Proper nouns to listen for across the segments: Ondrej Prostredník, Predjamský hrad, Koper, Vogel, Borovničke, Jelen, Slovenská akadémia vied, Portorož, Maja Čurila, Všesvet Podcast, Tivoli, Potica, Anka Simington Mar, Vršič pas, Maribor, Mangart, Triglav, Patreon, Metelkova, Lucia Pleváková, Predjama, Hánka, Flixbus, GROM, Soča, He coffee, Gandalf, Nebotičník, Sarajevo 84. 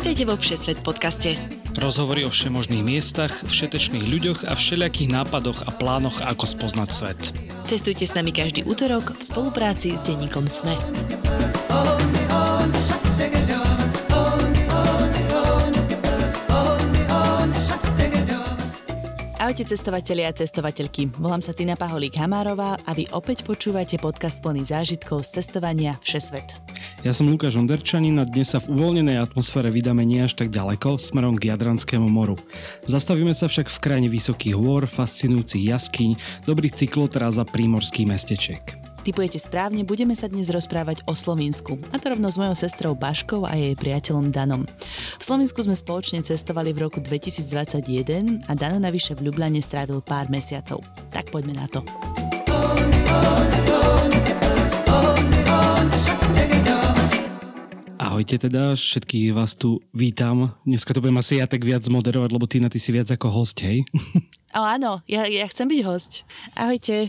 Vítajte vo Všesvet podcaste. Rozhovory o všemožných miestach, všetečných ľuďoch a všelijakých nápadoch a plánoch, ako spoznať svet. Cestujte s nami každý utorok v spolupráci s denníkom SME. Ahojte cestovatelia a cestovateľky, volám sa Tina Paholík Hamárová a vy opäť počúvate podcast plný zážitkov z cestovania Všesvet. Ja som Lukáš Onderčanín a dnes sa v uvoľnenej atmosfére vydáme nie až tak ďaleko, smerom k Jadranskému moru. Zastavíme sa však v krajine vysokých hôr, fascinujúcich jaskýň, dobrých cyklotrás a prímorských mesteček. Tipujete správne, budeme sa dnes rozprávať o Slovinsku, a to rovno s mojou sestrou Baškou a jej priateľom Danom. V Slovinsku sme spoločne cestovali v roku 2021 a Dano navyše v Ljubljane strávil pár mesiacov. Tak poďme na to. Ahojte teda, všetkých vás tu vítam. Dneska to budem asi ja tak viac moderovať, lebo Tina, ty si viac ako host, hej? O, áno, ja chcem byť host. Ahojte,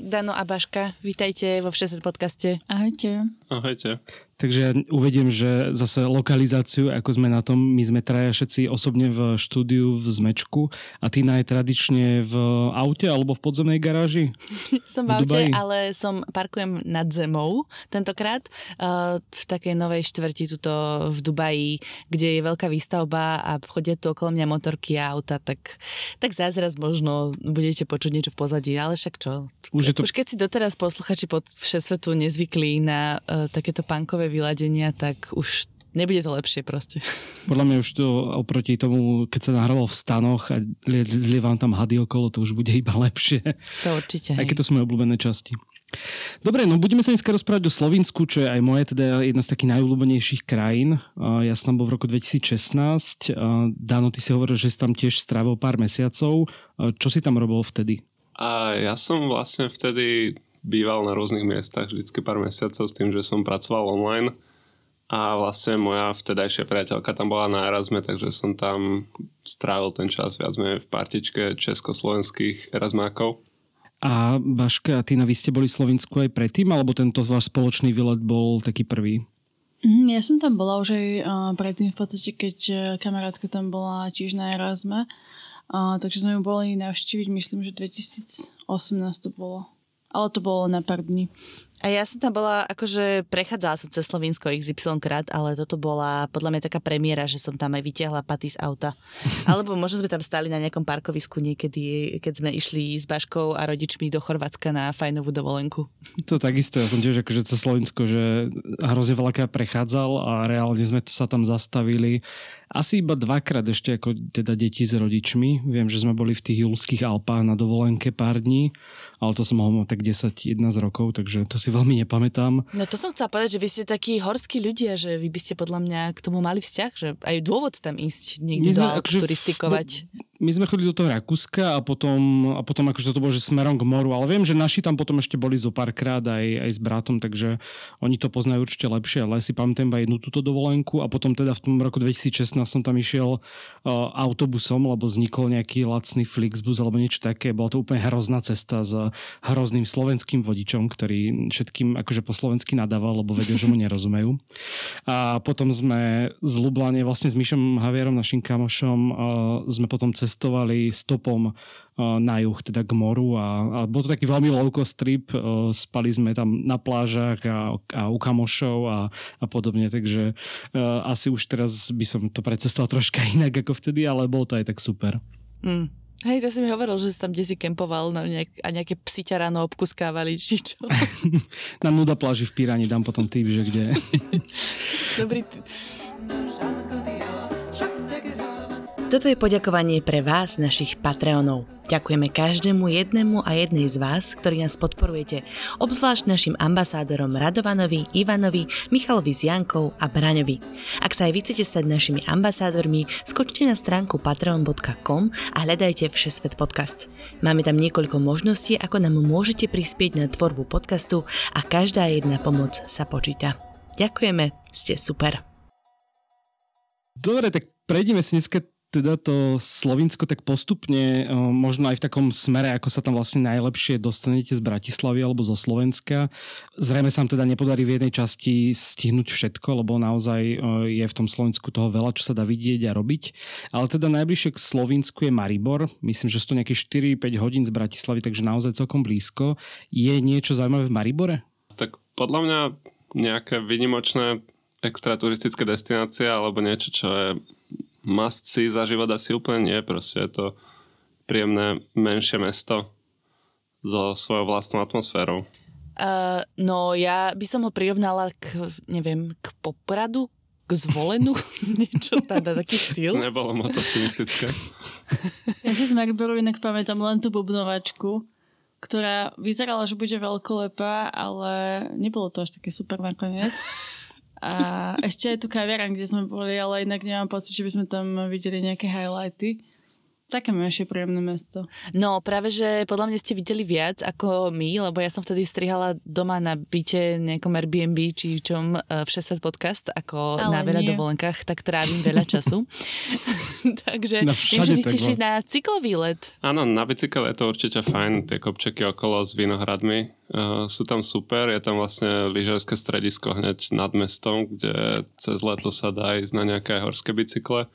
Dano a Baška, vítajte vo Všesvet podcaste. Ahojte. Ahojte. Takže ja uvediem, že zase lokalizáciu, ako sme na tom, my sme traja všetci osobne v štúdiu v Zmečku a Tina je tradične v aute alebo v podzemnej garáži? Som v aute, ale parkujem nad zemou tentokrát v takej novej štvrti tuto v Dubaji, kde je veľká výstavba a chodia tu okolo mňa motorky a auta, tak zázraz možno budete počuť niečo v pozadí, ale však čo? Už keď si doteraz posluchači pod Všesvetu nezvyklí na takéto pankové vyladenia, tak už nebude to lepšie proste. Podľa mňa už to oproti tomu, keď sa nahralo v stanoch a zlievam tam hady okolo, to už bude iba lepšie. To určite. Aj keď to sú moje obľúbené časti. Dobre, no budeme sa dneska rozprávať o Slovinsku, čo je aj moje, teda jedna z takých najobľúbenejších krajín. Ja som tam bol v roku 2016. Dano, ty si hovoril, že si tam tiež strávil pár mesiacov. Čo si tam robil vtedy? A ja som vlastne vtedy býval na rôznych miestach vždycky pár mesiacov s tým, že som pracoval online a vlastne moja vtedajšia priateľka tam bola na Erasme, takže som tam strávil ten čas viac menej v partičke československých Erasmákov. A Baška a Tina, vy ste boli v Slovinsku aj predtým, alebo tento váš spoločný výlet bol taký prvý? Ja som tam bola už aj predtým v podstate, keď kamarátka tam bola tiež na Erasme, takže sme ju boli navštíviť, myslím, že 2018 to bolo. Ale to bolo na pár dní. A ja som tam bola, akože prechádzala som cez Slovinsko XY krát, ale toto bola podľa mňa taká premiéra, že som tam aj vytiahla paty z auta. Alebo možno sme tam stáli na nejakom parkovisku niekedy, keď sme išli s Baškou a rodičmi do Chorvátska na fajnovú dovolenku. To takisto, ja som tiež akože cez Slovinsko, že hrozne veľakrát prechádzal a reálne sme sa tam zastavili. Asi iba dvakrát ešte ako teda deti s rodičmi. Viem, že sme boli v tých Julských Alpách na dovolenke pár dní, ale to som mohol mať tak 10-11 rokov, takže to si veľmi nepamätám. No to som chcela povedať, že vy ste takí horskí ľudia, že vy by ste podľa mňa k tomu mali vzťah, že aj dôvod tam ísť niekde do Alp turistikovať. My sme chodili do toho Rakúska a potom akože to bolo, že smerom k moru, ale viem, že naši tam potom ešte boli zo párkrát aj s bratom, takže oni to poznajú určite lepšie, ale si pamätám iba jednu túto dovolenku a potom teda v tom roku 2016 som tam išiel autobusom, lebo vznikol nejaký lacný Flixbus alebo niečo také. Bola to úplne hrozná cesta s hrozným slovenským vodičom, ktorý všetkým akože po slovensky nadával, lebo vedel, že mu nerozumejú. A potom sme z Ljubljane vlastne s Mišom Haviarom, našim kamošom, sme potom cestovali stopom na juh, teda k moru a bol to taký veľmi low-cost trip, spali sme tam na plážach a u kamošov a podobne, takže asi už teraz by som to precestoval troška inak ako vtedy, ale bolo to aj tak super. Hej, to si mi hovoril, že si tam desi kempoval a nejaké psi ťa ráno obkuskávali, či čo? Na nuda pláži v Pirani, dám potom tip, že kde. Dobrý tip. Toto je poďakovanie pre vás, našich Patreonov. Ďakujeme každému jednému a jednej z vás, ktorí nás podporujete, obzvlášť našim ambasádorom Radovanovi, Ivanovi, Michalovi Zjankov a Braňovi. Ak sa aj vy chcete stať našimi ambasádormi, skočte na stránku patreon.com a hľadajte Všesvet podcast. Máme tam niekoľko možností, ako nám môžete prispieť na tvorbu podcastu a každá jedna pomoc sa počíta. Ďakujeme, ste super. Dobre, tak prejdeme si dneska teda to Slovinsko tak postupne, možno aj v takom smere, ako sa tam vlastne najlepšie dostanete z Bratislavy alebo zo Slovenska. Zrejme sa vám teda nepodarí v jednej časti stihnúť všetko, lebo naozaj je v tom Slovensku toho veľa, čo sa dá vidieť a robiť. Ale teda najbližšie k Slovinsku je Maribor. Myslím, že sú to nejaké 4-5 hodín z Bratislavy, takže naozaj celkom blízko. Je niečo zaujímavé v Maribore? Tak podľa mňa nejaké vynimočné extra turistické destinácie alebo niečo, čo je must si za život asi úplne nie. Proste je to príjemné menšie mesto so svojou vlastnou atmosférou. No ja by som ho prirovnala k, neviem, k Popradu, k Zvolenu, niečo teda, taký štýl. Nebolo moc optimistické. Ja si z Mariboru inak pamätám len tú bubnovačku, ktorá vyzerala, že bude veľkolepá, ale nebolo to až také super nakoniec. A ešte aj tu kaviareň, kde sme boli, ale inak nemám pocit, že by sme tam videli nejaké highlighty. Také menšie príjemné mesto. No práve, že podľa mňa ste videli viac ako my, lebo ja som vtedy strihala doma na byte nejakom Airbnb či čom Všesvet Podcast, ako ale na veľa nie. Dovolenkách, tak trávim veľa času. Takže neviem, že vy ste išli na cyklový let. Áno, na bicykel je to určite fajn, tie kopčeky okolo s vinohradmi sú tam super, je tam vlastne lyžiarske stredisko hneď nad mestom, kde cez leto sa dá ísť na nejaké horské bicykle.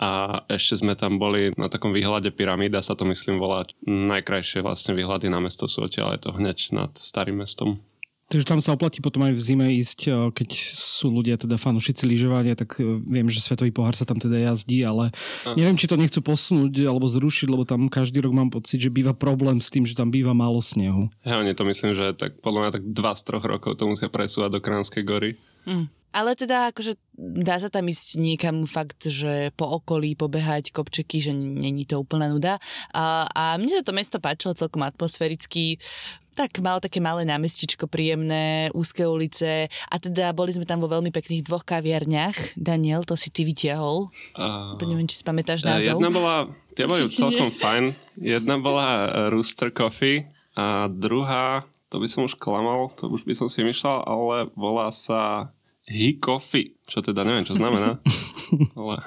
A ešte sme tam boli na takom výhľade pyramída, sa to myslím volá. Najkrajšie vlastne výhľady na mesto sú odtiaľ, je to hneď nad starým mestom. Takže tam sa oplatí potom aj v zime ísť, keď sú ľudia, teda fanúšici lyžovania, tak viem, že svetový pohár sa tam teda jazdí, ale neviem, či to nechcú posunúť alebo zrušiť, lebo tam každý rok mám pocit, že býva problém s tým, že tam býva málo snehu. Ja oni to myslím, že tak podľa mňa tak 2-3 rokov to musia presúvať do Kránskej gory. Mm. Ale teda akože dá sa tam ísť niekam fakt, že po okolí pobehať kopčeky, že není to úplná nuda. A mne sa to mesto páčilo celkom atmosféricky. Tak malo také malé námestičko, príjemné, úzke ulice. A teda boli sme tam vo veľmi pekných 2 kaviarniach. Daniel, to si ty vytiahol. To neviem, či si pamätáš názov. Jedna bola, tie boli celkom fajn. Jedna bola Rooster Coffee a druhá, to by som už klamal, to už by som si vymýšľal, ale volá sa He coffee, čo teda neviem, čo znamená. Ale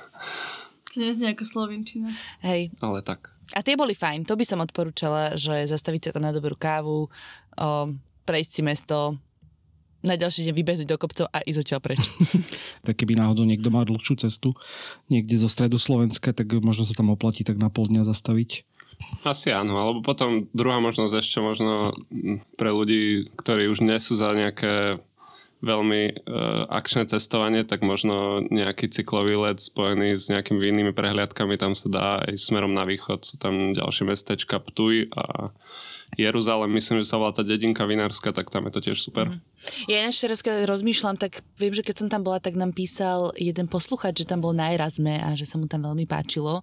znie ako slovenčina. Hej. Ale tak. A tie boli fajn, to by som odporúčala, že zastaviť sa tam na dobrú kávu, prejsť si mesto, na ďalší deň vybehnúť do kopcov a ísť odtiaľ preč. Tak keby náhodou niekto má dlhšiu cestu niekde zo stredu Slovenska, tak možno sa tam oplatí tak na pol dňa zastaviť. Asi áno, alebo potom druhá možnosť ešte možno pre ľudí, ktorí už nie sú za nejaké veľmi akčné cestovanie, tak možno nejaký cyklový let spojený s nejakými inými prehliadkami, tam sa dá aj smerom na východ, sú tam ďalšie mestečka Ptuj a Jeruzalém, myslím, že sa volá tá dedinka vinárska, tak tam je to tiež super. Ja ešte raz, keď rozmýšľam, tak viem, že keď som tam bola, tak nám písal jeden posluchač, že tam bol na Erasme a že sa mu tam veľmi páčilo.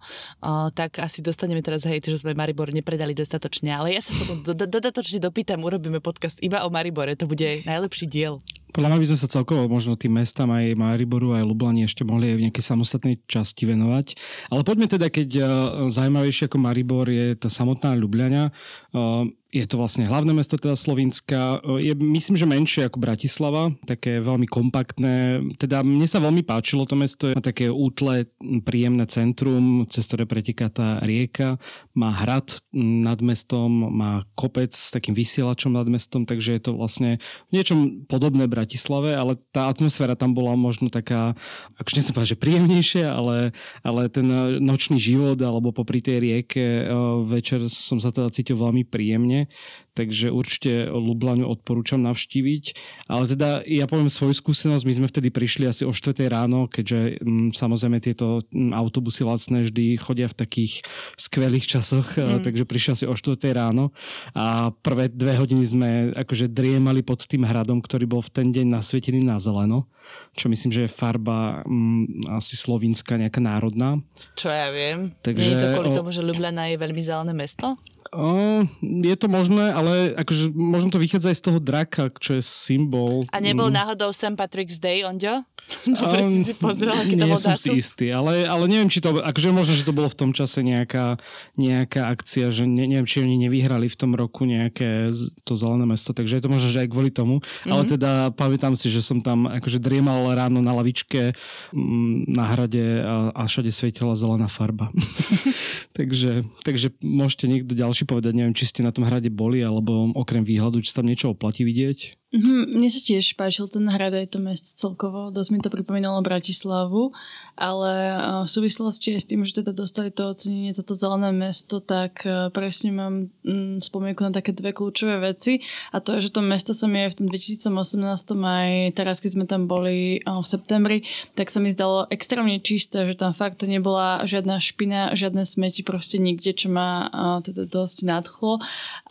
Tak asi dostaneme teraz hejt, že sme Maribor nepredali dostatočne, ale ja sa potom dodatočne dopýtam, urobíme podcast iba o Maribore, to bude najlepší diel. Podľa mňa by sme sa celkovo možno tým mestám aj Mariboru, aj Ljubljane ešte mohli aj v nejakej samostatnej časti venovať. Ale poďme teda, keď zaujímavejšie ako Maribor je tá samotná Ljubljana. Je to vlastne hlavné mesto teda Slovinska. Je myslím, že menšie ako Bratislava, také veľmi kompaktné. Teda mne sa veľmi páčilo to mesto, je také útle, príjemné centrum, cez ktoré preteká tá rieka. Má hrad nad mestom, má kopec s takým vysielačom nad mestom, takže je to vlastne v niečom podobné Bratislave, ale tá atmosféra tam bola možno taká, akože nechcem povedať, že príjemnejšia, ale ten nočný život, alebo popri tej rieke večer som sa teda cítil veľmi príjemne. Takže určite Ljubljanu odporúčam navštíviť. Ale teda ja poviem svoju skúsenosť, my sme vtedy prišli asi o 4 ráno, keďže samozrejme tieto autobusy lacné vždy chodia v takých skvelých časoch, takže prišli asi o 4 ráno a prvé 2 hodiny sme akože driemali pod tým hradom, ktorý bol v ten deň nasvietený na zeleno, čo myslím, že je farba asi slovinská, nejaká národná. Čo ja viem. Takže nie je to kvôli tomu, že Ljubljana je veľmi zelené mesto? Je to možné, ale akože možno to vychádza aj z toho draka, čo je symbol. A nebol náhodou St. Patrick's Day, Onďo? Dobre si si pozrela, keď to bol dátum. Nie som si istý, ale neviem, či to... Akože možno, že to bolo v tom čase nejaká akcia, že neviem, či oni nevyhrali v tom roku nejaké to zelené mesto, takže je to možno, že aj kvôli tomu. Mm-hmm. Ale teda pamätám si, že som tam akože driemal ráno na lavičke na hrade a všade svietila zelená farba. takže môžete niekto ďalší povedať, neviem, či ste na tom hrade boli, alebo okrem výhľadu, či tam niečo oplatí vidieť? Mne sa tiež páčil ten hrad aj to mesto celkovo. Dosť mi to pripomínalo Bratislavu, ale v súvislosti s tým, že teda dostali to ocenenie za to zelené mesto, tak presne mám spomienku na také dve kľúčové veci a to je, že to mesto sa mi aj v tom 2018 aj teraz, keď sme tam boli v septembri, tak sa mi zdalo extrémne čisté, že tam fakt nebola žiadna špina, žiadne smeti proste nikde, čo ma teda dosť nadchlo.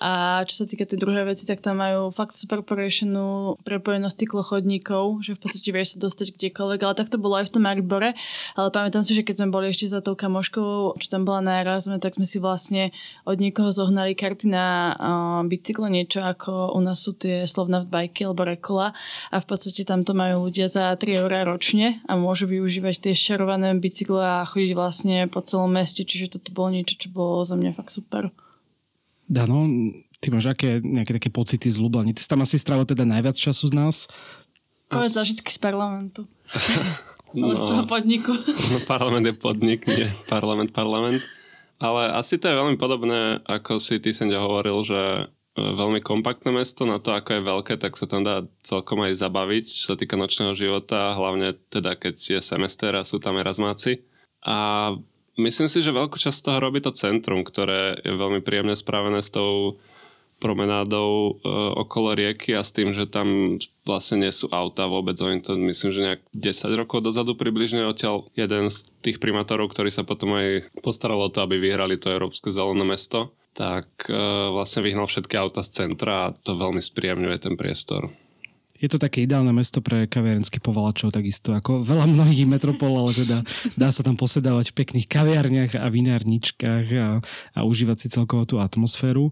A čo sa týka tej druhej veci, tak tam majú fakt super prepojenosť cyklochodníkov, že v podstate vieš sa dostať kdekoľvek, ale tak to bolo aj v tom Maribore, ale pamätám si, že keď sme boli ešte za tou kamoškou, čo tam bola náraz, tak sme si vlastne od niekoho zohnali karty na bicykle, niečo ako u nás sú tie slovná bajky alebo rekola a v podstate tam to majú ľudia za 3 eurá ročne a môžu využívať tie šerované bicykle a chodiť vlastne po celom meste, čiže toto bolo niečo, čo bolo za mňa fakt super. Dano, ty máš nejaké také pocity z Ljubljany? Ty si tam asi strávil teda najviac času z nás? Povedz zážitky z parlamentu. No, z toho podniku. No parlament je podnik, nie parlament. Ale asi to je veľmi podobné, ako si ty Senďa hovoril, že veľmi kompaktné mesto, na to ako je veľké, tak sa tam dá celkom aj zabaviť, čo sa týka nočného života, hlavne teda keď je semester a sú tam erasmáci. A myslím si, že veľkú časť toho robí to centrum, ktoré je veľmi príjemne spravené s tou promenádou okolo rieky a s tým, že tam vlastne nie sú auta vôbec. Oni to myslím, že nejak 10 rokov dozadu približne odtiaľ jeden z tých primátorov, ktorý sa potom aj postaral o to, aby vyhrali to Európske zelené mesto, tak vlastne vyhnal všetky auta z centra a to veľmi spríjemňuje ten priestor. Je to také ideálne mesto pre kaviarenských povalačov, takisto ako veľa mnohých metropol, ale teda dá sa tam posedávať v pekných kaviarniach a vinárničkách a užívať si celkovo tú atmosféru.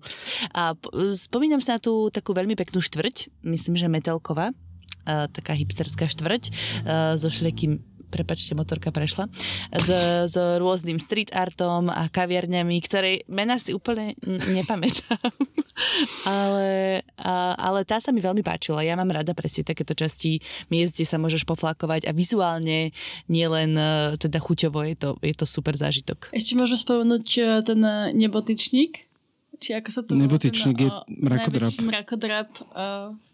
A spomínam sa na tú takú veľmi peknú štvrť, myslím, že Metelkova, taká hipsterská štvrť so šlekým prepačte, motorka prešla, s rôznym street artom a kaviarňami, ktoré mena si úplne nepamätám. ale tá sa mi veľmi páčila. Ja mám rada presne takéto časti miest, kde sa môžeš poflakovať a vizuálne nielen teda chuťovo, je to super zážitok. Ešte môžem spomenúť ten Nebotičník? Či ako sa to Nebotičník je mrakodrap. Najväčší mrakodrap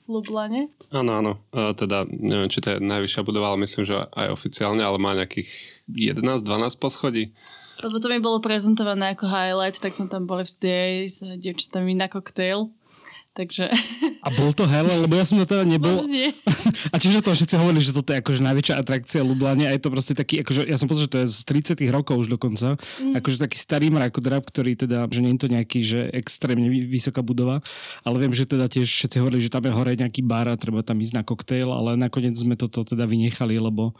v Ljubljane. Áno. Teda neviem, či to je najvyššia budova, ale myslím, že aj oficiálne, ale má nejakých 11-12 poschodí. Lebo to mi bolo prezentované ako highlight, tak sme tam boli vtedy aj s dievčatami na koktejl. Takže... A bol to highlight, lebo ja som na teda nebol. A tiež to všetci hovorili, že toto je akože najväčšia atrakcia Ljubljany a je to proste taký, akože, ja som povedal, že to je z 30 rokov už dokonca, akože taký starý mrakodrap, ktorý teda, že nie je to nejaký, že extrémne vysoká budova, ale viem, že teda tiež všetci hovorili, že tam je hore nejaký bar a treba tam ísť na koktejl, ale nakoniec sme toto teda vynechali, lebo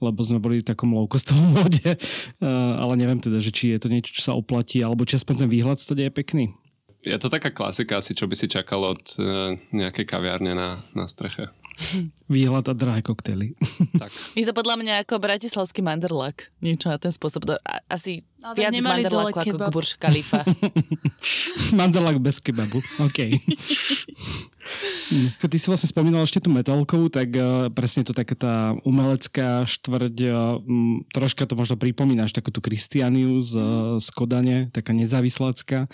sme boli v takom low-costovom lode, ale neviem teda, že či je to niečo, čo sa oplatí, alebo či aspoň ten výhľad teda je pekný. Je to taká klasika asi, čo by si čakal od nejakej kaviárne na streche. Výhľad a drahé koktejly. Tak. Je to podľa mňa ako bratislavský manderlak. Niečo na ten spôsob. Asi viac k manderlaku ako k Burž Khalifa. Manderlak bez kebabu. OK. Ty si vlastne spomínal ešte tú Metelkovú, tak presne to taká tá umelecká štvrť, troška to možno pripomínaš, takú tú Kristianiu z Kodane, taká nezávislácka.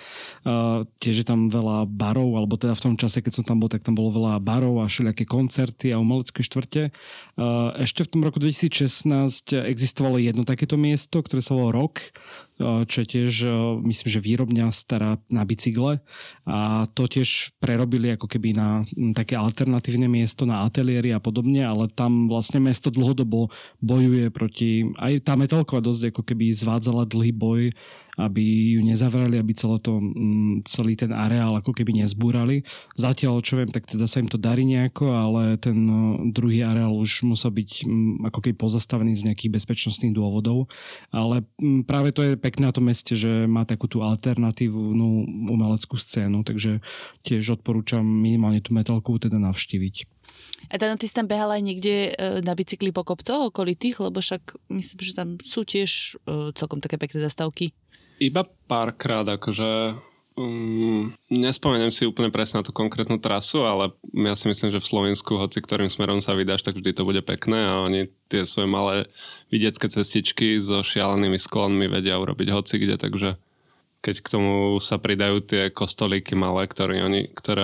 Tiež je tam veľa barov, alebo teda v tom čase, keď som tam bol, tak tam bolo veľa barov a všelijaké koncerty a umelecké štvrte. Ešte v tom roku 2016 existovalo jedno takéto miesto, ktoré sa volalo Rock, čo je tiež, myslím, že výrobňa stará na bicykle a to tiež prerobili ako keby na také alternatívne miesto, na ateliéry a podobne, ale tam vlastne mesto dlhodobo bojuje proti, aj tá Metelkova dosť ako keby zvádzala dlhý boj aby ju nezavrali, aby celý ten areál ako keby nezbúrali. Zatiaľ, čo viem, tak teda sa im to darí nejako, ale ten druhý areál už musel byť ako keby pozastavený z nejakých bezpečnostných dôvodov. Ale práve to je pekné na tom meste, že má takú tú alternatívnu umeleckú scénu, takže tiež odporúčam minimálne tú Metelku teda navštíviť. A Dano, ty si tam behala aj niekde na bicykli po kopcoch okolitých, lebo však myslím, že tam sú tiež celkom také pekné zastávky. Iba párkrát, akože nespomeniem si úplne presne na tú konkrétnu trasu, ale ja si myslím, že v Slovensku, hoci ktorým smerom sa vydáš, tak vždy to bude pekné a oni tie svoje malé vidiecké cestičky so šialenými sklonmi vedia urobiť hocikde, takže keď k tomu sa pridajú tie kostolíky malé, ktoré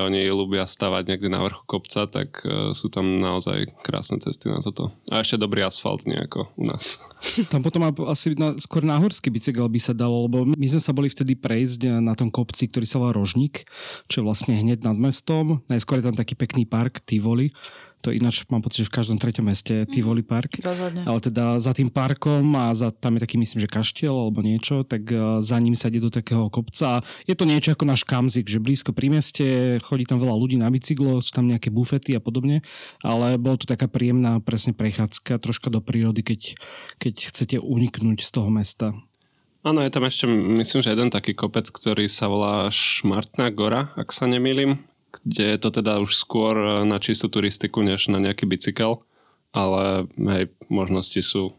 oni ľúbia stavať niekde na vrchu kopca, tak sú tam naozaj krásne cesty na toto. A ešte dobrý asfalt nejako u nás. Tam potom asi skôr na horský bicykel by sa dalo, lebo my sme sa boli vtedy prejsť na tom kopci, ktorý sa volá Rožník, čo je vlastne hneď nad mestom. Najskôr je tam taký pekný park Tivoli. To ináč mám pocit, že v každom treťom meste je Tivoli park. Rozhodne. Ale teda za tým parkom a tam je taký, myslím, že kaštiel alebo niečo, tak za ním sa ide do takého kopca. Je to niečo ako náš Kamzik, že blízko pri meste, chodí tam veľa ľudí na bicyklo, sú tam nejaké bufety a podobne, ale bolo to taká príjemná presne prechádzka, troška do prírody, keď chcete uniknúť z toho mesta. Áno, je tam ešte, myslím, že jeden taký kopec, ktorý sa volá Šmartná gora, ak sa nemýlim. Kde je to teda už skôr na čistú turistiku, než na nejaký bicykel, ale hej, možnosti sú.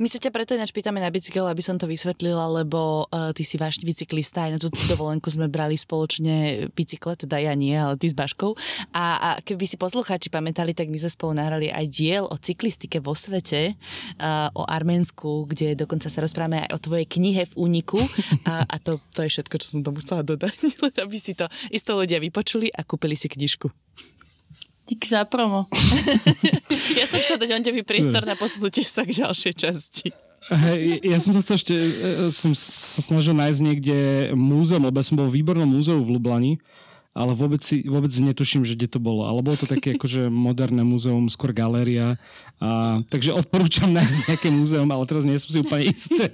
My sa ťa preto ináč pýtame na bicykel, aby som to vysvetlila, lebo ty si váš bicyklista, aj na tú dovolenku sme brali spoločne bicykle, teda ja nie, ale ty s Baškou. A keby si poslucháči pamätali, tak my sme spolu nahrali aj diel o cyklistike vo svete, o Arménsku, kde dokonca sa rozprávame aj o tvojej knihe v úniku. A to je všetko, čo som tomu chcela dodať, aby si to isto ľudia vypočuli a kúpili si knižku. Dík za promo. Ja som chcel dať Ondevi priestor na posunutie sa k ďalšej časti. Hej, ja som sa ešte snažil nájsť niekde múzeum, lebo ja som bol v výbornom múzeu v Ljubljani, ale vôbec netuším, že kde to bolo. Ale bolo to také akože moderné múzeum, skôr galéria. Takže odporúčam nájsť nejaké múzeum, ale teraz nie som si úplne isté,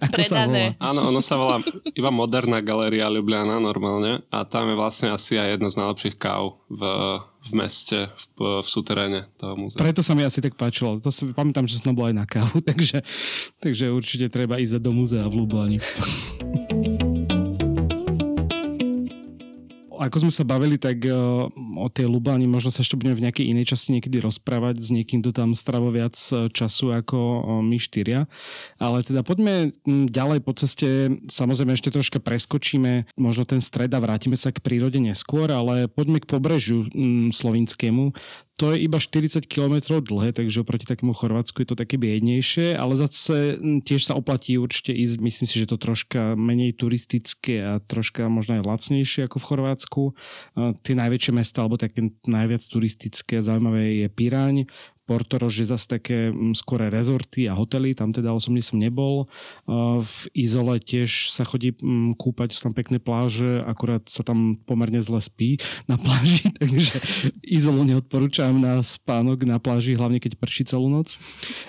ako sa volá. Áno, ono sa volá iba Moderná galéria Ljubljana normálne a tam je vlastne asi aj jedno z najlepších káv v meste, v súteréne toho múzea. Preto sa mi asi tak páčilo. To si pamätám, že som bol aj na kávu, takže určite treba ísť do múzea v Ljubljani. Ako sme sa bavili, tak o tej Ljubljani možno sa ešte budeme v nejakej inej časti niekedy rozprávať s niekým, kto tam strávil viac času ako my štyria. Ale teda poďme ďalej po ceste. Samozrejme ešte troška preskočíme možno ten stred a vrátime sa k prírode neskôr, ale poďme k pobrežiu slovinskému. To je iba 40 km dlhé, takže oproti takému Chorvátsku je to také biednejšie, ale zase tiež sa oplatí určite ísť. Myslím si, že to troška menej turistické a troška možno aj lacnejšie ako v Chorvátsku. Tie najväčšie mesta, alebo také najviac turistické zaujímavé je Piran, Portorož je zase také skôr rezorty a hotely, tam teda osobne som nebol. V Izole tiež sa chodí kúpať, sú tam pekné pláže, akurát sa tam pomerne zle spí na pláži, takže Izolu neodporúčam na spánok na pláži, hlavne keď prší celú noc.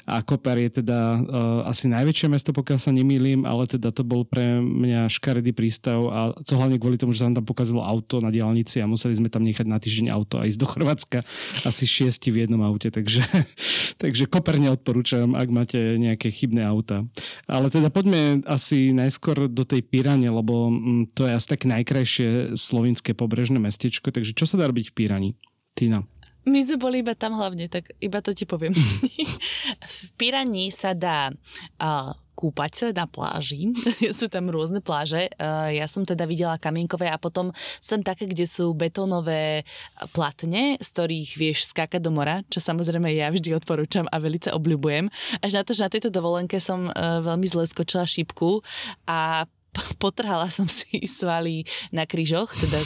A Koper je teda asi najväčšie mesto, pokiaľ sa nemýlim, ale teda to bol pre mňa škaredý prístav a to hlavne kvôli tomu, že sa tam pokazilo auto na diaľnici a museli sme tam nechať na týždeň auto a ísť do Chorvátska asi 6 v jednom aute, takže Koper neodporúčam, ak máte nejaké chybné auta. Ale teda poďme asi najskôr do tej Pirane, lebo to je asi tak najkrajšie slovinské pobrežné mestečko, takže čo sa dá robiť v Pirani? Tina? My sme boli iba tam hlavne, tak iba to ti poviem. V Pirani sa dá kúpať sa na pláži. Sú tam rôzne pláže. Ja som teda videla kamienkové a potom sú tam také, kde sú betónové platne, z ktorých vieš skákať do mora, čo samozrejme ja vždy odporúčam a veľmi obľúbujem. Až na to, že na tejto dovolenke som veľmi zle skočila šípku a potrhala som si svaly na krížoch, teda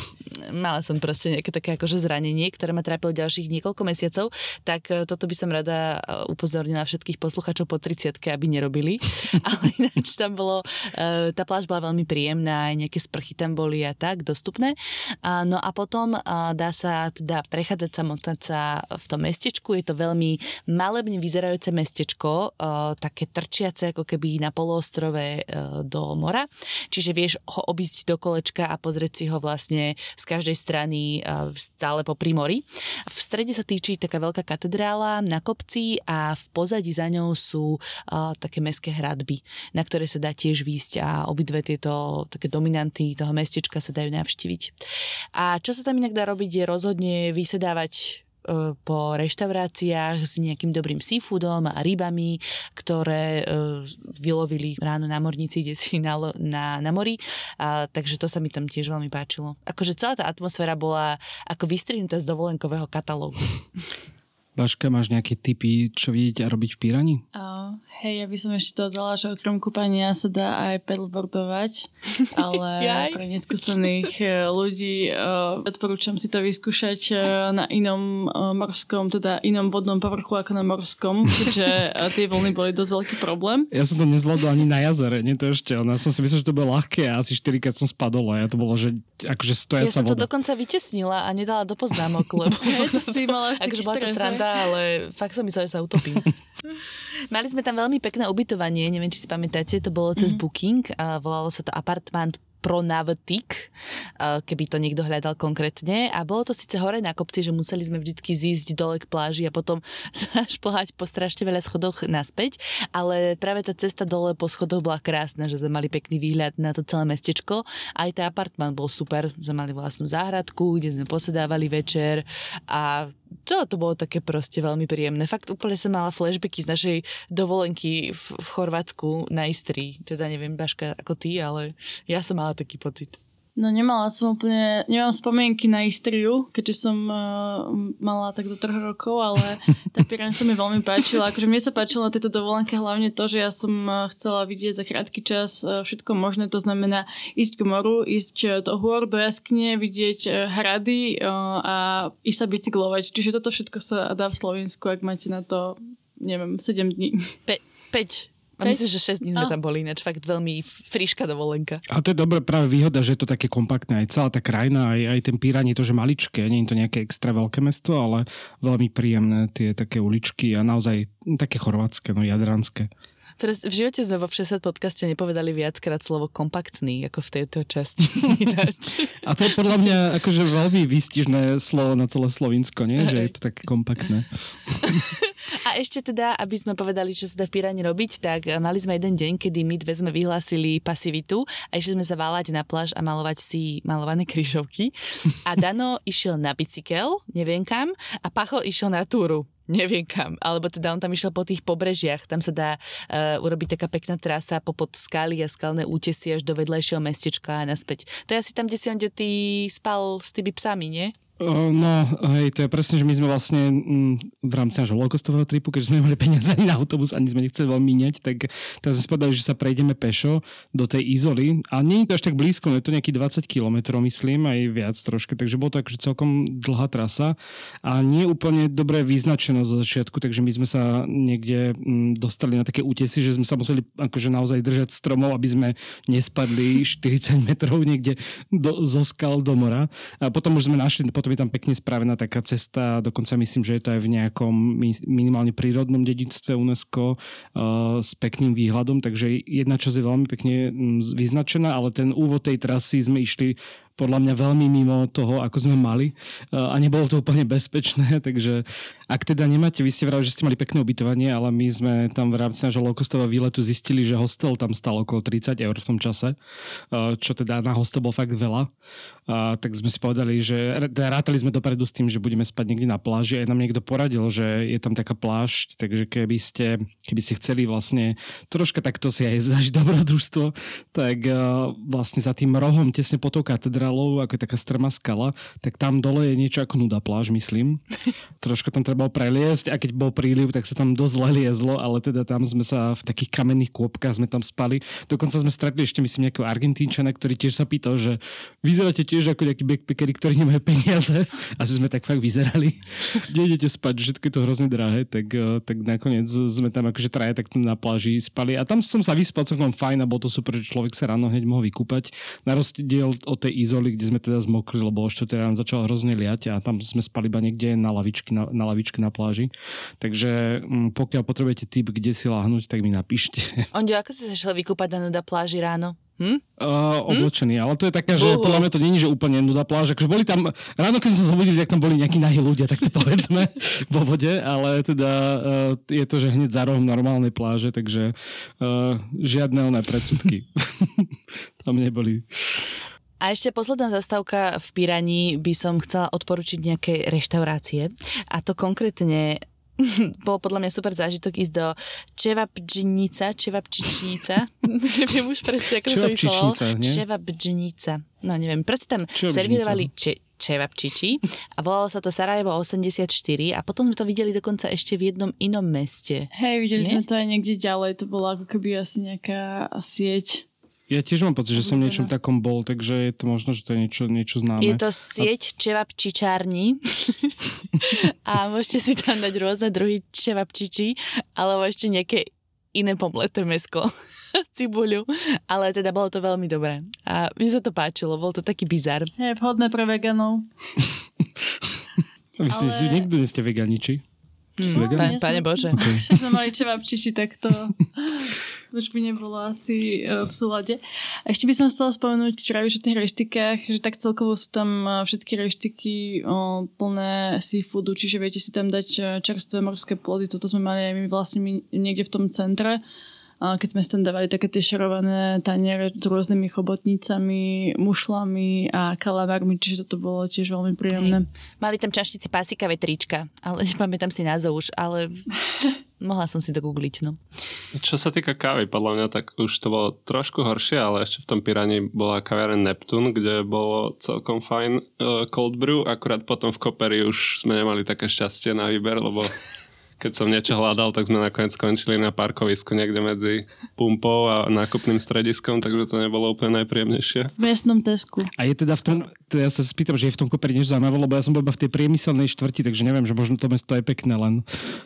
mala som proste nejaké také akože zranenie, ktoré ma trápilo ďalších niekoľko mesiacov, tak toto by som rada upozornila všetkých posluchačov po 30-ke, aby nerobili. Ale ináč tam bolo, tá pláž bola veľmi príjemná, aj nejaké sprchy tam boli a tak, dostupné. No a potom dá sa teda prechádzať sa, motať sa v tom mestečku, je to veľmi malebne vyzerajúce mestečko, také trčiace, ako keby na poloostrove do mora. Čiže vieš ho obísť do kolečka a pozrieť si ho vlastne z každej strany stále popri mori. V strede sa týči taká veľká katedrála na kopci a v pozadí za ňou sú také mestské hradby, na ktoré sa dá tiež výjsť a obidve tieto také dominanty toho mestečka sa dajú navštíviť. A čo sa tam inak dá robiť je rozhodne vysedávať po reštauráciách s nejakým dobrým seafoodom a rybami, ktoré vylovili ráno na mornici, kde si na mori. Takže to sa mi tam tiež veľmi páčilo. Akože celá tá atmosféra bola ako vystrihnutá z dovolenkového katalógu. Baška, máš nejaké tipy, čo vidieť a robiť v Pirani? Hej, ja by som ešte dodala, že okrem kúpania sa dá aj paddleboardovať, ale pre neskúsených ľudí odporúčam si to vyskúšať na inom morskom, teda inom vodnom povrchu ako na morskom, keďže tie vlny boli dosť veľký problém. Ja som to nezvládol ani na jazere, nie to ešte, ale ja som si myslel, že to bolo ľahké a asi 4-krát som spadla, ja to bolo, že akože stojaca voda. Ja som to dokonca vytesnila a nedala do poznámok, lebo to si mala ešte stranda. Ale fakt som myslela, že sa utopím. Mali sme tam veľmi pekné ubytovanie, neviem, či si pamätáte, to bolo cez Booking, a volalo sa to Apartment pro Navtik, keby to niekto hľadal konkrétne. A bolo to síce hore na kopci, že museli sme vždycky zísť dole k pláži a potom sa šplhať po strašne veľa schodoch naspäť, ale práve tá cesta dole po schodoch bola krásna, že sme mali pekný výhľad na to celé mestečko. Aj tá apartman bol super, sme mali vlastnú záhradku, kde sme posedávali večer a to bolo také proste veľmi príjemné. Fakt úplne som mala flashbacky z našej dovolenky v Chorvátsku na Istrii. Teda neviem, Baška, ako ty, ale ja som mala taký pocit. No nemám spomienky na Istriu, keďže som mala tak do 3 rokov, ale tá Piran sa mi veľmi páčila. Akože mne sa páčilo na tejto dovolenke hlavne to, že ja som chcela vidieť za krátky čas všetko možné, to znamená ísť k moru, ísť do hôr, do jaskne, vidieť hrady a ísť sa bicyklovať. Čiže toto všetko sa dá v Slovensku, ak máte na to, neviem, 7 dní. 5. A myslím, že 6 dní sme tam boli, ináč fakt veľmi friška dovolenka. A to je dobrá práve výhoda, že je to také kompaktné, aj celá tá krajina, aj ten Piran je to, že maličké, nie je to nejaké extra veľké mesto, ale veľmi príjemné tie také uličky a naozaj také chorvátske, no jadranské. V živote sme vo Všesvet podcaste nepovedali viackrát slovo kompaktný, ako v tejto časti. A to je podľa mňa akože veľmi výstižné slovo na celé Slovinsko, nie? Že je to také kompaktné. A ešte teda, aby sme povedali, čo sa dá v Pirani robiť, tak mali sme jeden deň, kedy my dve sme vyhlásili pasivitu a išli sme sa váľať na pláž a malovať si malované križovky. A Dano išiel na bicykel, neviem kam, a Pacho išiel na túru. Neviem kam, alebo teda on tam išiel po tých pobrežiach, tam sa dá urobiť taká pekná trasa popod skaly a skalné útesie až do vedľajšieho mestečka a naspäť. To je asi tam, kde ty spal s tými psami, nie? No, hej, to je presne, že my sme vlastne v rámci nášho low-costového tripu, keďže sme nemali peniaze ani na autobus, ani sme nechceli veľmi míňať, tak teraz sme spodali, že sa prejdeme pešo do tej Izoly. A nie je to až tak blízko, je to nejaký 20 kilometrov, myslím, aj viac troška, takže bolo to akože celkom dlhá trasa a nie úplne dobre vyznačené zo začiatku, takže my sme sa niekde dostali na také útesy, že sme sa museli akože naozaj držať stromov, aby sme nespadli 40 metrov niekde zo skal do mora. A potom už sme našli, je tam pekne spravená taká cesta, dokonca myslím, že je to aj v nejakom minimálne prírodnom dedičstve UNESCO s pekným výhľadom, takže jedna časť je veľmi pekne vyznačená, ale ten úvod tej trasy sme išli podľa mňa veľmi mimo toho, ako sme mali a nebolo to úplne bezpečné, takže ak teda nemáte, vy ste vravili, že ste mali pekné ubytovanie, ale my sme tam v rámci nášho low-costového výletu zistili, že hostel tam stál okolo 30 eur v tom čase, čo teda na hostel bol fakt veľa, tak sme si povedali, že rátali sme dopredu s tým, že budeme spať niekde na pláži a nám niekto poradil, že je tam taká pláž, takže keby ste chceli vlastne troška takto si aj zažiť dobrodružstvo, tak vlastne za tým rohom tesne pod tou katedrálou Triglavov, ako je taká strmá skala, tak tam dole je niečo ako nuda pláž, myslím. Trošku tam treba preliesť a keď bol príliv, tak sa tam dosť liezlo, ale teda tam sme sa v takých kamenných kôpkach sme tam spali. Dokonca sme stretli ešte myslím nejakého Argentínčana, ktorý tiež sa pýtal, že vyzeráte tiež ako nejakí backpackeri, ktorí nemajú peniaze. Asi sme tak fakt vyzerali. Nejdete spať, všetko je to hrozne drahé, tak nakoniec sme tam akože traja takto na pláži spali a tam som sa vyspal celkom fajn a bolo to super, že človek sa ráno hneď mohol vykúpať. Na rozdiel od tej Izoly, kde sme teda zmokli, lebo o 4 ráno začalo hrozne liať a tam sme spali iba niekde na lavičke na pláži. Takže pokiaľ potrebujete tip, kde si láhnuť, tak mi napíšte. Ondio, ako si sa šiel vykúpať na nuda pláži ráno? Oblečený, ale to je taká, že podľa mňa to není, že úplne nuda pláž. Akože boli tam, ráno keď sme sa zobudili, tak tam boli nejakí nahý ľudia, tak to povedzme, vo vode, ale teda je to, že hneď za rohom normálnej pláže, takže žiadne oné predsudky. Tam neboli. A ešte posledná zastávka v Pirani by som chcela odporučiť nejaké reštaurácie. A to konkrétne bol podľa mňa super zážitok ísť do Čevapčičnica. Neviem už presne, ako to vyslovalo. Čevapčičnica. No neviem, proste tam servírovali čevapčiči a volalo sa to Sarajevo 84 a potom sme to videli dokonca ešte v jednom inom meste. Hej, videli sme to aj niekde ďalej, to bola ako keby asi nejaká sieť. Ja tiež mám pocit, že som niečom takom bol, takže je to možno, že to je niečo známe. Je to sieť čevapčičární a môžete si tam dať rôzne druhy čevapčičí, alebo ešte nejaké iné pomleté mäsko, cibuľu, ale teda bolo to veľmi dobré. A mi sa to páčilo, bol to taký bizar. Je vhodné pre veganov. Vy ale... nikto nie ste veganiči? Pane Bože. Okay. Však sme mali čevapčiči, tak to už by nebolo asi v súlade. A ešte by som chcela spomenúť práve o tých reštikách, že tak celkovo sú tam všetky reštiky plné seafoodu, čiže viete si tam dať čerstvé morské plody. Toto sme mali aj my vlastne niekde v tom centre, keď sme tam dávali také tie šarované taniere s rôznymi chobotnicami, mušlami a kalavármi, čiže to bolo tiež veľmi príjemné. Hej. Mali tam čašníci pásikavé trička, ale nepamätám si názov už, ale mohla som si to googliť, no. Čo sa týka kávy, podľa mňa, tak už to bolo trošku horšie, ale ešte v tom Pirani bola kaviareň Neptún, kde bolo celkom fajn cold brew, akurát potom v Koperi už sme nemali také šťastie na výber, lebo keď som niečo hľadal, tak sme nakoniec skončili na parkovisku niekde medzi pumpou a nákupným strediskom, takže to nebolo úplne najpríjemnejšie. V miestnom Tesku. A je teda v tom, teda ja sa spýtam, že je v tom Koperi niečo zaujímavé, lebo ja som bol iba v tej priemyselnej štvrti, takže neviem, že možno to mesto je pekné, len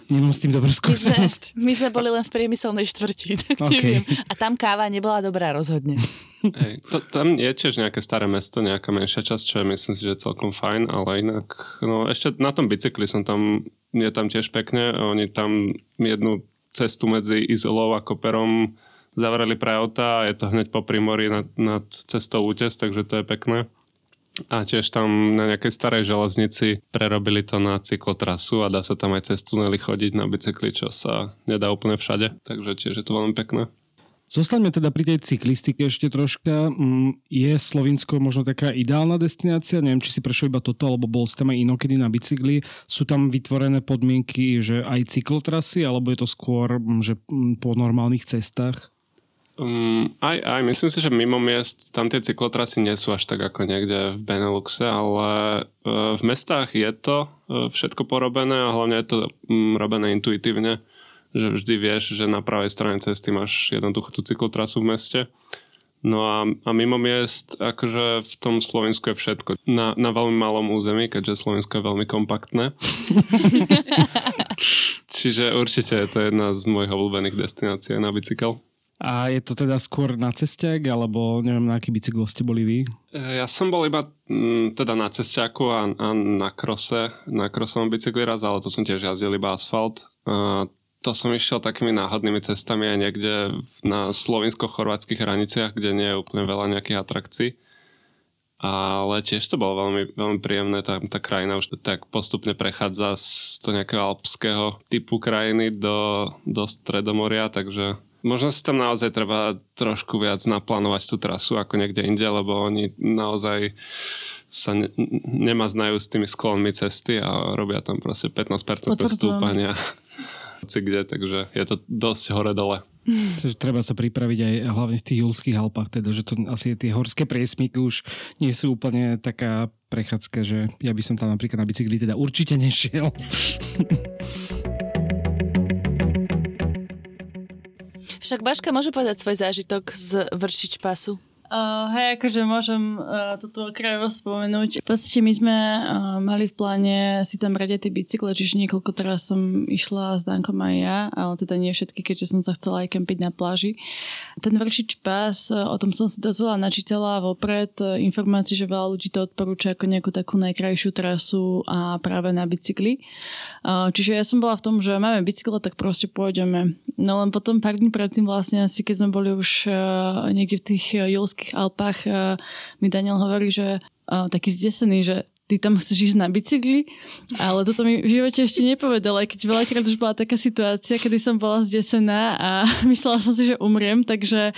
nemám s tým dobrú skúsenosť. My sme boli len v priemyselnej štvrti, tak neviem. A tam káva nebola dobrá rozhodne. Hej, tam je tiež nejaké staré mesto, nejaká menšia časť, čo je, myslím si, že celkom fajn, ale inak, no ešte na tom bicykli som tam, je tam tiež pekne, oni tam jednu cestu medzi Izolou a Koperom zavreli pre auta a je to hneď po Primorí nad cestou útes, takže to je pekné. A tiež tam na nejakej starej železnici prerobili to na cyklotrasu a dá sa tam aj cez tunely chodiť na bicykli, čo sa nedá úplne všade, takže tiež je to veľmi pekné. Zostaňme teda pri tej cyklistike ešte troška. Je Slovinsko možno taká ideálna destinácia? Neviem, či si prešiel iba toto, alebo bol si tam aj inokedy na bicykli. Sú tam vytvorené podmienky, že aj cyklotrasy, alebo je to skôr, že po normálnych cestách? Aj, myslím si, že mimo miest tam tie cyklotrasy nie sú až tak ako niekde v Beneluxe, ale v mestách je to všetko porobené a hlavne je to robené intuitívne. Že vždy vieš, že na pravej strane cesty máš jednoducho tú cyklotrasu v meste. No a mimo miest, akože v tom Slovensku je všetko. Na veľmi malom území, keďže Slovensko je veľmi kompaktné. Čiže určite je to jedna z mojich obľúbených destinácií na bicykel. A je to teda skôr na cestiak, alebo neviem, na aký bicyklo ste boli vy? Ja som bol iba teda na cestiaku a na krose, na krosovom bicykli raz, ale to som tiež jazdil iba asfalt. To som išiel takými náhodnými cestami aj niekde na slovinsko-chorvátskych hraniciach, kde nie je úplne veľa nejakých atrakcií. Ale tiež to bolo veľmi, veľmi príjemné. Tá krajina už tak postupne prechádza z to nejakého alpského typu krajiny do Stredomoria, takže možno si tam naozaj treba trošku viac naplánovať tú trasu ako niekde inde, lebo oni naozaj sa nemaznajú s tými sklonmi cesty a robia tam proste 15% stúpania. Kde, takže je to dosť hore-dole. Takže treba sa pripraviť aj hlavne v tých Julských Alpách, teda, že to asi tie horské priesmyky už nie sú úplne taká prechádzka, že ja by som tam napríklad na bicykli teda určite nešiel. Však Baška môže povedať svoj zážitok z Vršič pasu. Hej, akože môžem toto okrajovo spomenúť. V podstate my sme mali v pláne si tam brať aj tie bicykle, čiže niekoľko teraz som išla s Dankom aj ja, ale teda nie všetky, keďže som sa chcela aj kempiť na pláži. Ten Vršič pás, o tom som si dozvala, načítala vopred informácií, že veľa ľudí to odporúča ako nejakú takú najkrajšiu trasu a práve na bicykli. Čiže ja som bola v tom, že máme bicykle, tak proste pôjdeme. No len potom pár dní predtým vlastne asi, keď sme boli už niekde v tých Julských Alpách, mi Daniel hovorí, že taký zdesený, že ty tam chceš ísť na bicykli, ale toto mi v živote ešte nepovedala, keď veľakrát už bola taká situácia, kedy som bola zdesená a myslela som si, že umriem, takže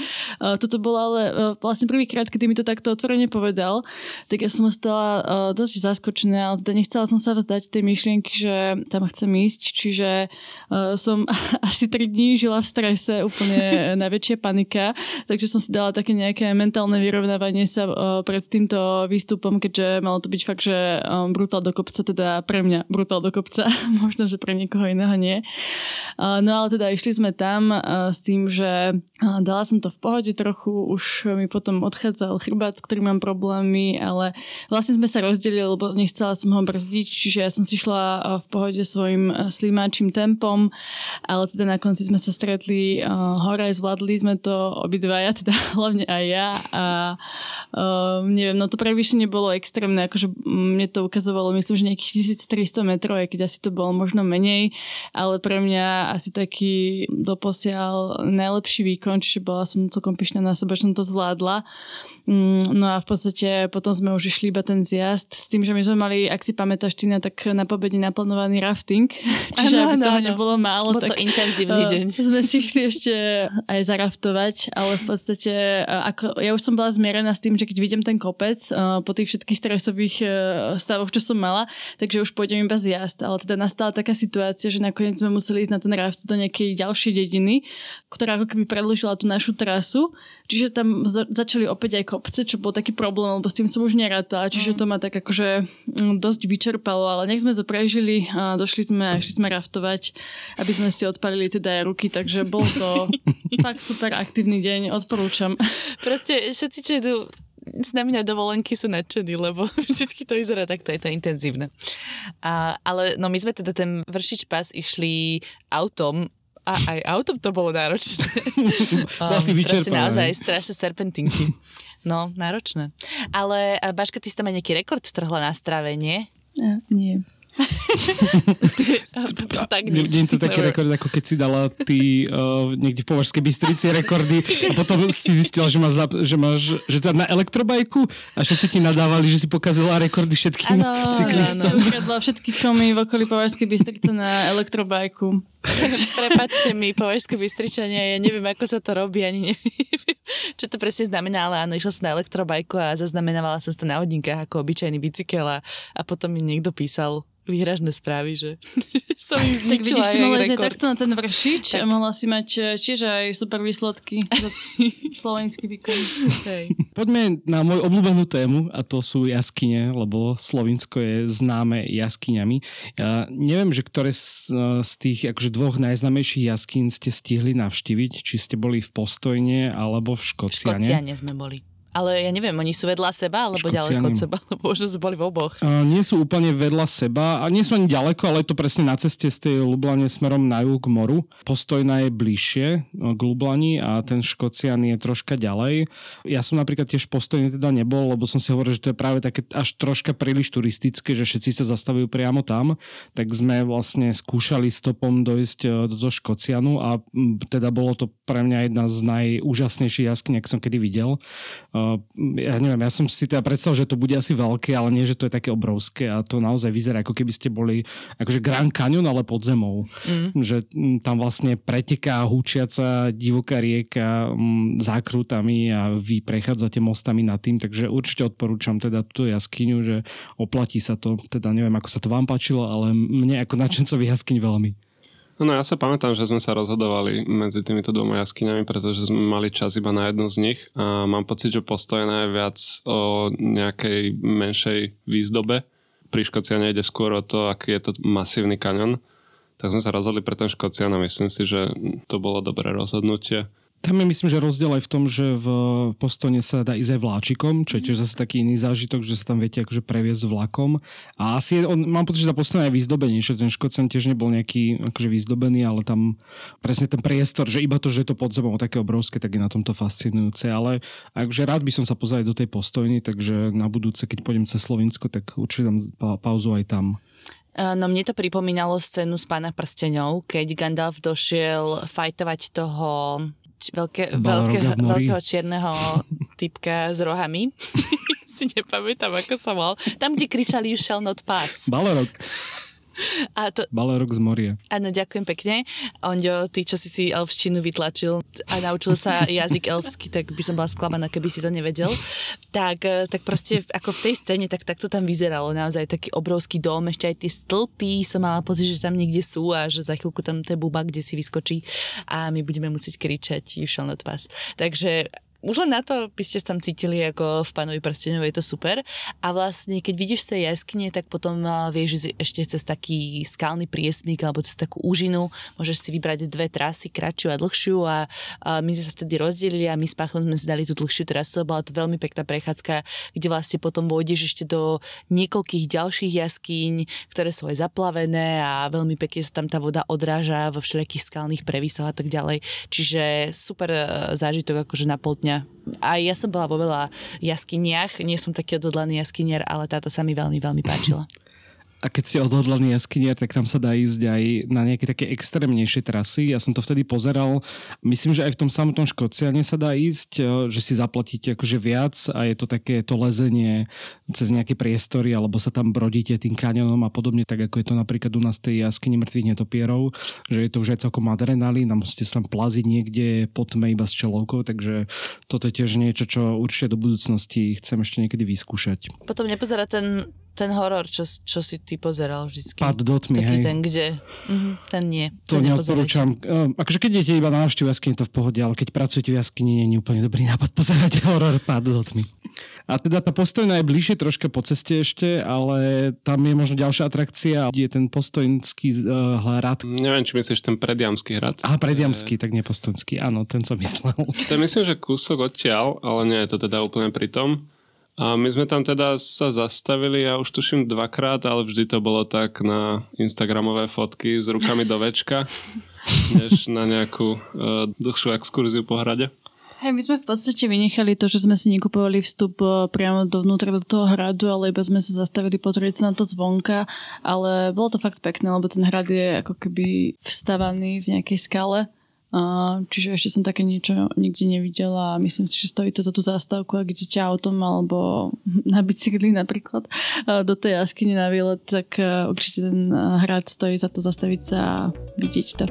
toto bolo ale vlastne prvýkrát, kedy mi to takto otvorene povedal, tak ja som ostala dosť zaskočená, ale teda nechcela som sa vzdať tej myšlienky, že tam chcem ísť, čiže som asi 3 dní žila v strese, úplne najväčšia panika, takže som si dala také nejaké mentálne vyrovnávanie sa pred týmto výstupom, keďže malo to byť fakt, že brutál do kopca, teda pre mňa brutál do kopca, možno, že pre niekoho iného nie. No ale teda išli sme tam s tým, že dala som to v pohode trochu, už mi potom odchádzal chrbát, s ktorým mám problémy, ale vlastne sme sa rozdelili, lebo nechcela som ho brzdiť, čiže ja som si šla v pohode svojim slimáčim tempom, ale teda na konci sme sa stretli hore, zvládli sme to obidvaja, teda hlavne aj ja a neviem, no to prevýšenie bolo extrémne, akože mne to ukazovalo, myslím, že nejakých 1300 metrov, aj keď asi to bolo možno menej, ale pre mňa asi taký doposiaľ najlepší výkon, čiže bola som celkom pyšná na seba, že som to zvládla. No a v podstate potom sme už išli iba ten zjazd s tým, že my sme mali, ak si pamätáš, Tina, tak na Pobede naplánovaný rafting, čiže ano, aby toho nebolo málo, bol tak to intenzívny deň. Sme si išli ešte aj zaraftovať, ale v podstate ako, ja už som bola zmierená s tým, že keď vidím ten kopec po tých všetkých stresových stavoch, čo som mala, takže už pôjdem iba zjazd. Ale teda nastala taká situácia, že nakoniec sme museli ísť na ten raft do nejakej ďalšej dediny, ktorá ako keby predĺžila tú našu trasu. Čiže tam začali opäť aj kopce, čo bol taký problém, lebo s tým som už nerátala. Čiže to ma tak akože dosť vyčerpalo, ale nech sme to prežili a došli sme a išli sme raftovať, aby sme si odpalili teda aj ruky, takže bol to fakt super aktívny deň, odporúčam. Proste všetci, čo idú s nami na dovolenky, sú nadšení, lebo vždycky to vyzerá takto, je to intenzívne. Ale no my sme teda ten Vršič pas išli autom a aj autom to bolo náročné. Proste naozaj strašné serpentinky. No, náročné. Ale Baška, ty si tam aj nejaký rekord strhla na strave, nie? Nie. Neviem to taký rekord, ako keď si dala ty niekde v Považskej Bystrici rekordy a potom si zistila, že tam na elektrobajku a všetci ti nadávali, že si pokazila rekordy všetkým cyklistom. Áno, ukradla všetky komy v okolí Považskej Bystrice na elektrobajku. Prepáčte mi, Považské Bystričania, ja neviem, ako sa to robí, ani neviem, čo to presne znamená, ale áno, išla som na elektrobajku a zaznamenávala som to na hodinkách ako obyčajný bicykel a potom mi niekto písal výhražné správy, že som im zničila aj rekord. Tak vidíš, si mohla ísť aj takto na ten Vršič a mohla si mať tiež aj super výsledky za slovenský výkon. Hej. Poďme na moju obľúbenú tému a to sú jaskyne, lebo Slovinsko je známe jaskyňami. Ja neviem, že ktoré z tých akože dvoch najznámejších jaskyn ste stihli navštíviť, či ste boli v Postojne alebo v Škocjane. V Škocjane sme boli. Ale ja neviem, oni sú vedľa seba, alebo Škocjanem. Ďaleko od seba, lebo možno sme boli v oboch. Nie sú úplne vedľa seba a nie sú ani ďaleko, ale je to presne na ceste z tej Ljubljane smerom na juh k moru. Postojna je bližšie k Ljubljani a ten Škocjan je troška ďalej. Ja som napríklad tiež Postojne teda nebol, lebo som si hovoril, že to je práve také až troška príliš turistické, že všetci sa zastavujú priamo tam. Tak sme vlastne skúšali stopom dojsť do Škocjanu a teda bolo to pre mňa jedna z najúžasnejších jaskyň, ak som kedy videl. Ja neviem, ja som si teda predstavil, že to bude asi veľké, ale nie, že to je také obrovské a to naozaj vyzerá, ako keby ste boli akože Grand Canyon, ale pod zemou. Že tam vlastne preteká húčiaca divoká rieka zákrutami a vy prechádzate mostami nad tým, takže určite odporúčam teda túto jaskyňu, že oplatí sa to. Teda neviem, ako sa to vám páčilo, ale mne ako nadšencovi jaskyň veľmi. No ja sa pamätám, že sme sa rozhodovali medzi týmito dvoma jaskyňami, pretože sme mali čas iba na jednu z nich a mám pocit, že Postojna je viac o nejakej menšej výzdobe. Pri Škocjane ide skôr o to, aký je to masívny kaňon. Tak sme sa rozhodli pre ten Škocjan a myslím si, že to bolo dobré rozhodnutie. Tam je myslím, že rozdiel aj v tom, že v Postojne sa dá ísť aj vláčikom, čo je tiež zase taký iný zážitok, že sa tam viete akože previesť vlakom. A asi mám pocit, že tá Postojna je vyzdobenejšia. Ten Škocjan tiež nebol nejaký akože vyzdobený, ale tam presne ten priestor, že iba to, že je to pod zemou také obrovské, tak je na tomto fascinujúce. Ale akože rád by som sa pozrieť do tej Postojny, takže na budúce, keď pôjdem cez Slovinsko, tak určite dám pauzu aj tam. No mne to pripomínalo scénu z Pána prstenov, keď Gandalf došiel fajtovať toho veľkého čierneho typka s rohami. Si nepamätám, ako sa volal. Tam, kde kričali You shall not pass. Balorog. A to... Balorog z moria. Áno, ďakujem pekne. Onďo, ty, čo si elfštinu vytlačil a naučil sa jazyk elfsky, tak by som bola sklamaná, keby si to nevedel. Tak proste, ako v tej scéne, tak to tam vyzeralo. Naozaj taký obrovský dom, ešte aj tie stĺpy som mala pocit, že tam niekde sú a že za chvíľku tam to je buba, kde si vyskočí a my budeme musieť kričať You shall not pass. Takže... Už len na to by ste tam cítili, ako v Pánovi prstenov, je to super. A vlastne, keď vidíš tie jaskyne, tak potom vieš ešte cez taký skalný priesmík alebo cez takú úžinu. Môžeš si vybrať dve trasy, kratšiu a dlhšiu. A my sme sa vtedy rozdelili a my s Pachom sme si dali tú dlhšiu trasu. Bola to veľmi pekná prechádzka, kde vlastne potom vôjdeš ešte do niekoľkých ďalších jaskýň, ktoré sú aj zaplavené a veľmi pekne sa tam tá voda odráža vo všelijakých skalných previsoch a tak ďalej. Čiže super zážitok akože na pol dňa. A ja som bola vo veľa jaskyniach, nie som taký odhodlaný jaskyniar, ale táto sa mi veľmi, veľmi páčila. A keď ste odhodlaný jaskyniar, tak tam sa dá ísť aj na nejaké také extrémnejšie trasy. Ja som to vtedy pozeral. Myslím, že aj v tom samotnom Škocjane sa dá ísť, že si zaplatíte akože viac a je to také to lezenie cez nejaké priestory, alebo sa tam brodíte tým kaňonom a podobne, tak ako je to napríklad u nás tej jaskyni mŕtvych netopierov, že je to už aj celkom adrenalín a musíte sa tam plaziť niekde po tme iba s čelovkou, takže toto je tiež niečo, čo určite do budúcnosti chcem ešte niekedy vyskúšať. Potom nepozerá ten horor, čo si ty pozeral vždycky. Pad do tmy, taký, hej. Ten, kde... ten nie. To neodporúčam. Akože keď idete iba na návštevu jaskyne, to v pohode, ale keď pracujete v jaskyni, nie je úplne dobrý nápad pozerať horor Pad do tmy. A teda tá Postojna je bližšie troška po ceste ešte, ale tam je možno ďalšia atrakcia, kde je ten postojnský hrad. Neviem, či myslíš ten predjamský hrad. Aha, predjamský, tak nie postojnský. Áno, ten som myslel. To myslím, že kúsok odtiaľ, ale nie je to teda úplne pri tom. A my sme tam teda sa zastavili, ja už tuším dvakrát, ale vždy to bolo tak na instagramové fotky s rukami do večka, než na nejakú dlhšiu exkurziu po hrade. Hej, my sme v podstate vynechali to, že sme si nekupovali vstup priamo dovnútra do toho hradu, ale iba sme sa zastavili pozrieť sa na to zvonka, ale bolo to fakt pekné, lebo ten hrad je ako keby vstavaný v nejakej skale. Čiže ešte som také niečo nikde nevidela a myslím si, že stojí to za tú zástavku, ak idete autom alebo na bicykli napríklad do tej jaskyne na výlet, tak určite ten hrad stojí za to zastaviť sa a vidieť to.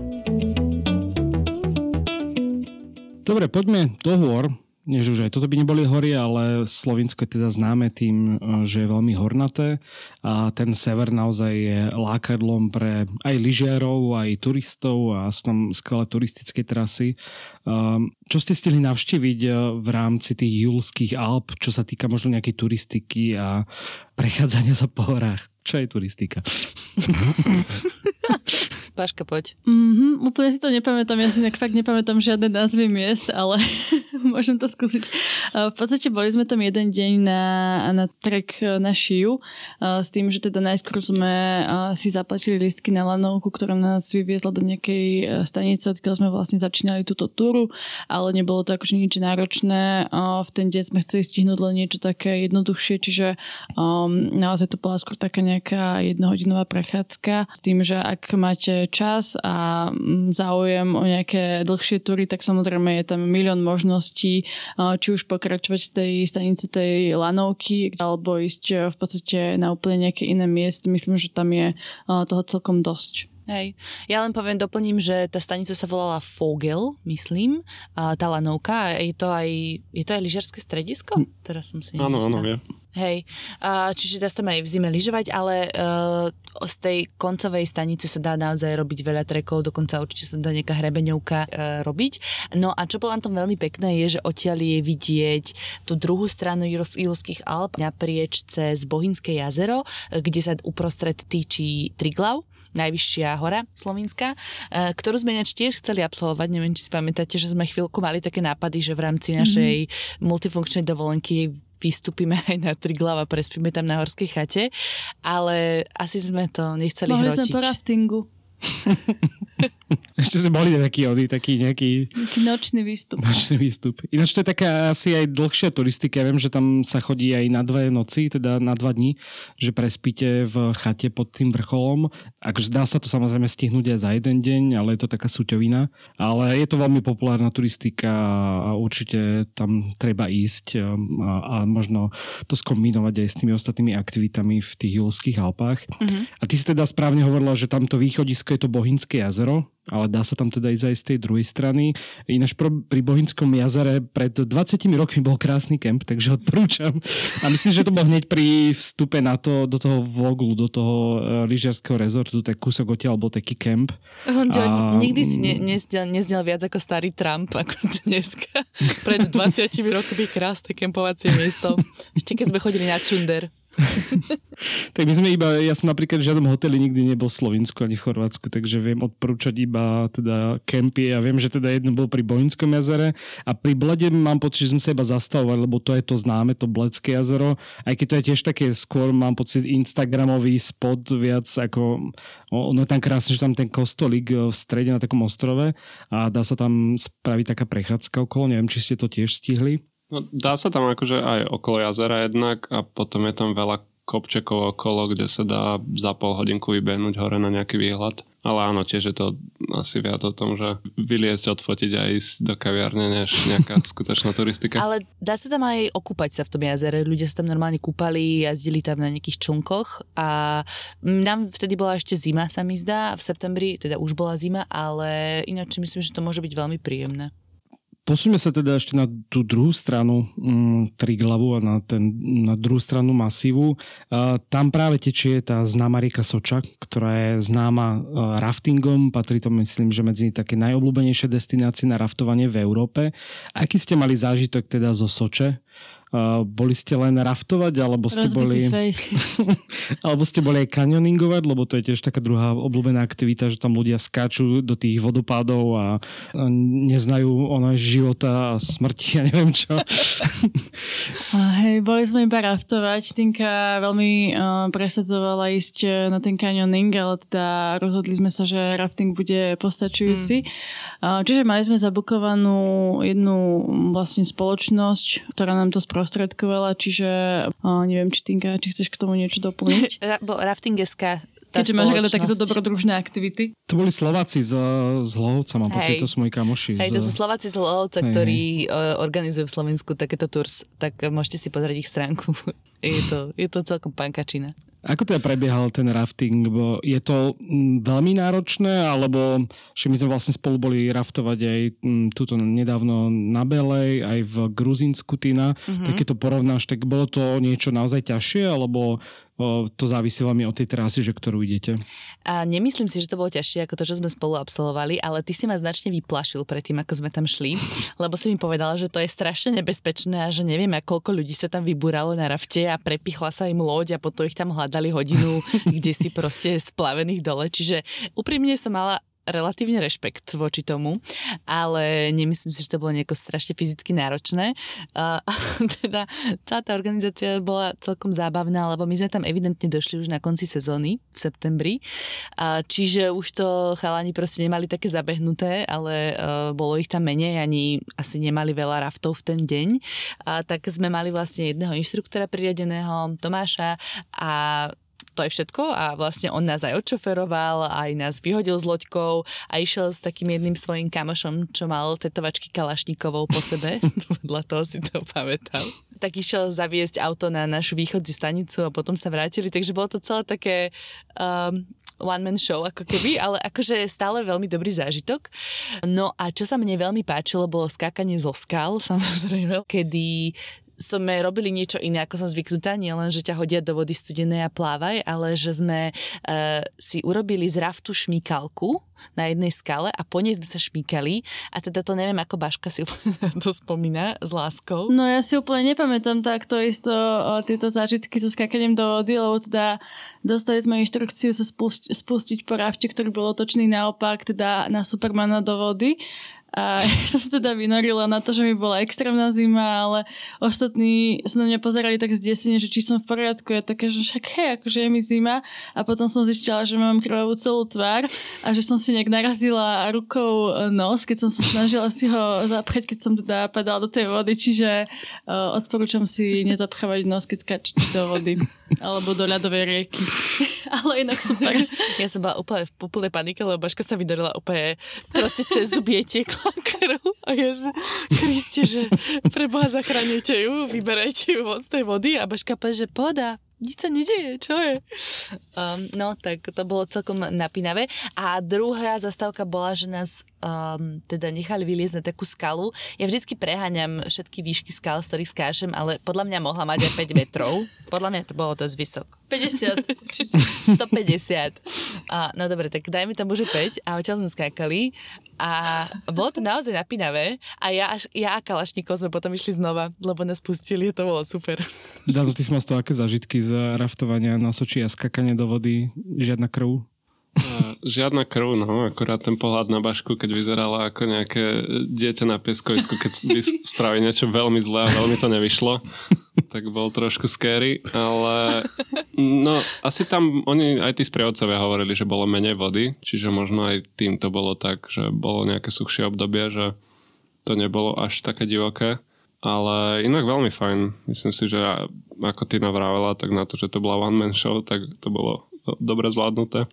Dobre, poďme do hôr. Než už aj toto by neboli hory, ale Slovinsko je teda známe tým, že je veľmi hornaté a ten sever naozaj je lákadlom pre aj lyžiarov, aj turistov a sú tam skvelé turistické trasy. Čo ste stihli navštíviť v rámci tých Júlských Alp, čo sa týka možno nejakej turistiky a prechádzania sa po horách? Čo je turistika? Baška, poď. Úplne si to nepamätám, ja si fakt nepamätám žiadne názvy miest, ale môžem to skúsiť. V podstate boli sme tam jeden deň na trek na Šiu, s tým, že teda najskôr sme si zaplatili lístky na lanovku, ktorá nás vyviezla do nejakej stanice, odkiaľ sme vlastne začínali túto túru, ale nebolo to akože nič náročné. V ten deň sme chceli stihnúť len niečo také jednoduchšie, čiže naozaj to bola skôr taká nejaká jednohodinová prechádzka, s tým, že ak máte čas a záujem o nejaké dlhšie túry, tak samozrejme je tam milión možností, či už pokračovať z tej stanice tej lanovky, alebo ísť v podstate na úplne nejaké iné miesto. Myslím, že tam je toho celkom dosť. Hej. Ja len doplním, že tá stanica sa volala Vogel, myslím, tá lanovka. Je to aj lyžiarske stredisko? Teraz som si nemyslela. Áno, áno, je. Hej, čiže dá sa tam aj v zime lyžovať, ale z tej koncovej stanice sa dá naozaj robiť veľa trekov, dokonca určite sa dá nejaká hrebeňovka robiť. No a čo bolo na tom veľmi pekné je, že odtiaľ je vidieť tú druhú stranu Jilských Alp naprieč cez Bohinské jazero, kde sa uprostred týči Triglav, najvyššia hora Slovenska, ktorú sme tiež chceli absolvovať. Neviem, či si pamätáte, že sme chvíľku mali také nápady, že v rámci našej multifunkčnej dovolenky vystúpime aj na Triglav a prespíme tam na horskej chate, ale asi sme to nechceli hrotiť. Mohli sme po raftingu. Ešte sme mohli taký nočný výstup. Ináč to je taká asi aj dlhšia turistika. Ja viem, že tam sa chodí aj na 2 noci, teda na 2 dní, že prespíte v chate pod tým vrcholom. Akože dá sa to samozrejme stihnúť aj za 1 deň, ale je to taká suťovina. Ale je to veľmi populárna turistika a určite tam treba ísť a možno to skombinovať aj s tými ostatnými aktivitami v tých Jilských Alpách. Mm-hmm. A ty si teda správne hovorila, že tamto východisko je to Bohinské jazero, ale dá sa tam teda ísť aj z tej druhej strany. Ináč pri Bohinskom jazere pred 20 rokmi bol krásny kemp, takže odporúčam. A myslím, že to bol hneď pri vstupe na to, do toho voglu, do toho lyžiarskeho rezortu, tak kúsok odtiaľ bol taký kemp. Nikdy si neznel viac ako starý Trump, ako dneska. Pred 20 rokmi krásne kempovacie miesto. Ešte keď sme chodili na Čunder. Tak my sme ja som napríklad v žiadnom hoteli nikdy nebol v Slovensku ani v Chorvátsku, takže viem odporúčať iba teda kempy. Ja viem, že teda jedno bolo pri Bohinskom jazere a pri Blede mám pocit, že sme sa iba zastavovali, lebo to je to známe, to Bledské jazero, aj keď to je tiež také skôr, mám pocit, instagramový spot viac ako, ono je tam krásne, že tam ten kostolík v strede na takom ostrove a dá sa tam spraviť taká prechádzka okolo, neviem, či ste to tiež stihli. No, dá sa tam akože aj okolo jazera jednak a potom je tam veľa kopčekov okolo, kde sa dá za pol hodinku vybehnúť hore na nejaký výhľad. Ale áno, tiež je to asi viac o tom, že vyliesť, odfotiť a ísť do kaviárne, než nejaká skutočná turistika. Ale dá sa tam aj okúpať sa v tom jazere. Ľudia sa tam normálne kúpali, jazdili tam na nejakých člnkoch a nám vtedy bola ešte zima, sa mi zdá. V septembri teda už bola zima, ale ináč myslím, že to môže byť veľmi príjemné. Posúňme sa teda ešte na tú druhú stranu Triglavu a na druhú stranu masívu. Tam práve tečie tá známa rieka Soča, ktorá je známa raftingom. Patrí to, myslím, že medzi také najobľúbenejšie destinácie na raftovanie v Európe. Aký ste mali zážitok teda zo Soče? Boli ste len raftovať, alebo ste boli aj kanioningovať, lebo to je tiež taká druhá obľúbená aktivita, že tam ľudia skáču do tých vodopádov a neznajú ono života a smrti, ja neviem čo. Hej, boli sme iba raftovať. Tinka veľmi presadzovala ísť na ten kanioning, ale teda rozhodli sme sa, že rafting bude postačujúci. Čiže mali sme zabukovanú jednu vlastne spoločnosť, ktorá nám to sprostredkovala, čiže neviem, či Tinka, či chceš k tomu niečo doplniť? Rafting.sk, tá keďže máš rada takéto dobrodružné aktivity. To boli Slováci z Hlohovca, mám pocit, to sú moji kamoši. Hej, to sú Slováci z Hlohovca, ktorí organizujú v Slovensku takéto tours, tak môžete si pozrieť ich stránku. Je to celkom pankačina. Ako teda prebiehal ten rafting? Je to veľmi náročné, alebo že my sme vlastne spolu boli raftovať aj túto nedávno na Belej, aj v Gruzínsku, Tina. Mm-hmm. Tak keď to porovnáš, tak bolo to niečo naozaj ťažšie, alebo to závisilo mi od tej trasy, že ktorú idete? A nemyslím si, že to bolo ťažšie ako to, čo sme spolu absolvovali, ale ty si ma značne vyplašil predtým, ako sme tam šli, lebo si mi povedala, že to je strašne nebezpečné a že neviem, koľko ľudí sa tam vybúralo na rafte a prepichla sa im loď a potom ich tam hľadali hodinu, kde si proste splavených dole. Čiže úprimne som mala relatívne rešpekt voči tomu, ale nemyslím si, že to bolo nejako strašne fyzicky náročné. Teda celá tá organizácia bola celkom zábavná, lebo my sme tam evidentne došli už na konci sezóny v septembri, čiže už to chalani proste nemali také zabehnuté, ale bolo ich tam menej, ani asi nemali veľa raftov v ten deň. Tak sme mali vlastne jedného inštruktora priradeného, Tomáša, a to je všetko a vlastne on nás aj odšoferoval, aj nás vyhodil s loďkou a išiel s takým jedným svojím kamošom, čo mal tetovačky Kalašníkovou po sebe. Podľa toho si to pamätal. Tak išiel zaviesť auto na našu východnú stanicu a potom sa vrátili, takže bolo to celé také one man show ako keby, ale akože stále veľmi dobrý zážitok. No a čo sa mne veľmi páčilo, bolo skákanie zo skal, samozrejme, kedy sme robili niečo iné, ako som zvyknutá, nie len, že ťa hodia do vody studenej a plávaj, ale že sme si urobili z raftu šmýkalku na jednej skale a po nej sme sa šmýkali a teda to neviem, ako Baška si to spomína s láskou. No ja si úplne nepamätám takto isto tieto zážitky so skákaním do vody, lebo teda dostali sme inštrukciu sa spustiť po rafte, ktorý bol otočný naopak, teda na Supermana do vody. A ja som sa teda vynorila na to, že mi bola extrémna zima, ale ostatní sa na mňa pozerali tak zdesene, že či som v poriadku. Ja také, že však hej, akože je mi zima. A potom som zistila, že mám krvavú celú tvár a že som si nejak narazila rukou nos, keď som sa snažila si ho zapchať, keď som teda padala do tej vody. Čiže odporúčam si nezapchávať nos, keď skáčete do vody. Alebo do ľadovej rieky. Ale inak super. Ja som bola úplne v úplnej panike, lebo Baška sa vynorila úplne proste cez zuby tiekla. A ježe, Kriste, že pre Boha zachránite ju, vyberajte ju z tej vody a Baška povie, že poda, nič sa nedeje, čo je? No, tak to bolo celkom napínavé. A druhá zastávka bola, že nás teda nechali vyliezť na takú skalu. Ja vždycky preháňam všetky výšky skal, z ktorých skážem, ale podľa mňa mohla mať aj 5 metrov. Podľa mňa to bolo dosť vysoko. 50. 150. No dobre, tak dajme tam už 5 a odtiaľ sme skákali. A bolo to naozaj napínavé a ja a Kalašníkov sme potom išli znova, lebo nás pustili, to bolo super. Dano, ty si mal z toho aké zážitky z raftovania na Soči a skakanie do vody? Žiadna krv? Žiadna krv, no, akorát ten pohľad na Bašku, keď vyzerala ako nejaké dieťa na pieskovisku, keď spraví niečo veľmi zlé a veľmi to nevyšlo, tak bol trošku scary, ale no, asi tam oni aj tí sprievodcovia hovorili, že bolo menej vody, čiže možno aj tým to bolo tak, že bolo nejaké suchšie obdobie, že to nebolo až také divoké, ale inak veľmi fajn. Myslím si, že ako Tina vravela, tak na to, že to bola one man show, tak to bolo dobre zvládnuté.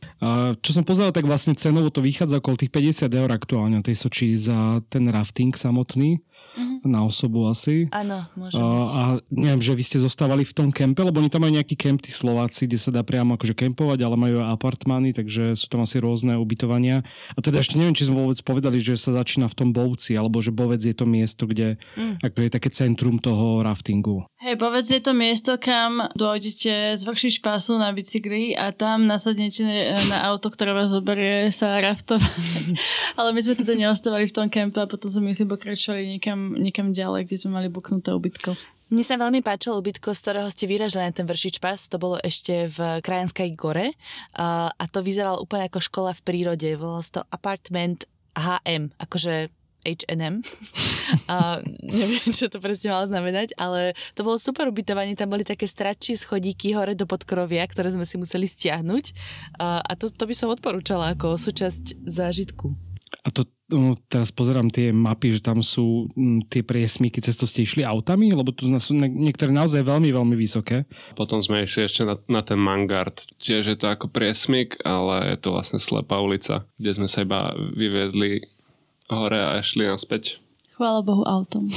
Čo som pozeral, tak vlastne cenovo to vychádza okolo tých 50 € aktuálne na tej Soči za ten rafting samotný. Mm-hmm. Na osobu asi. Áno, môže byť. A neviem, že vy ste zostávali v tom kempe, lebo oni tam majú nejaký kemp, tí Slováci, kde sa dá priamo akože kempovať, ale majú aj apartmány, takže sú tam asi rôzne ubytovania. A teda ešte neviem, či sme vôbec povedali, že sa začína v tom Bovci, alebo že Bovec je to miesto, kde ako je také centrum toho raftingu. Hej, Bovec je to miesto, kam dojdete z Vršič pasu na bicykli a tam nasadnete na auto, ktoré vás zoberie sa raftovať. Ale my sme teda neostávali v tom kempe a potom sme si pokračovali niekam ďalej, kde sme mali buknuté ubytko. Mne sa veľmi páčilo ubytko, z ktorého ste vyražili na ten Vršič pas, to bolo ešte v Krajanskej gore a to vyzeralo úplne ako škola v prírode. Bolo to apartment HM, akože H&M. Neviem, čo to presne malo znamenať, ale to bolo super ubytovanie, tam boli také stračí schodíky hore do podkrovia, ktoré sme si museli stiahnuť a to by som odporúčala ako súčasť zážitku. A to teraz pozerám tie mapy, že tam sú tie priesmyky, cez to ste išli autami, lebo tu sú niektoré naozaj veľmi, veľmi vysoké. Potom sme išli ešte na ten Mangart. Tiež je to ako priesmyk, ale je to vlastne slepá ulica, kde sme sa iba vyviedli hore a išli naspäť. Chvála Bohu autom.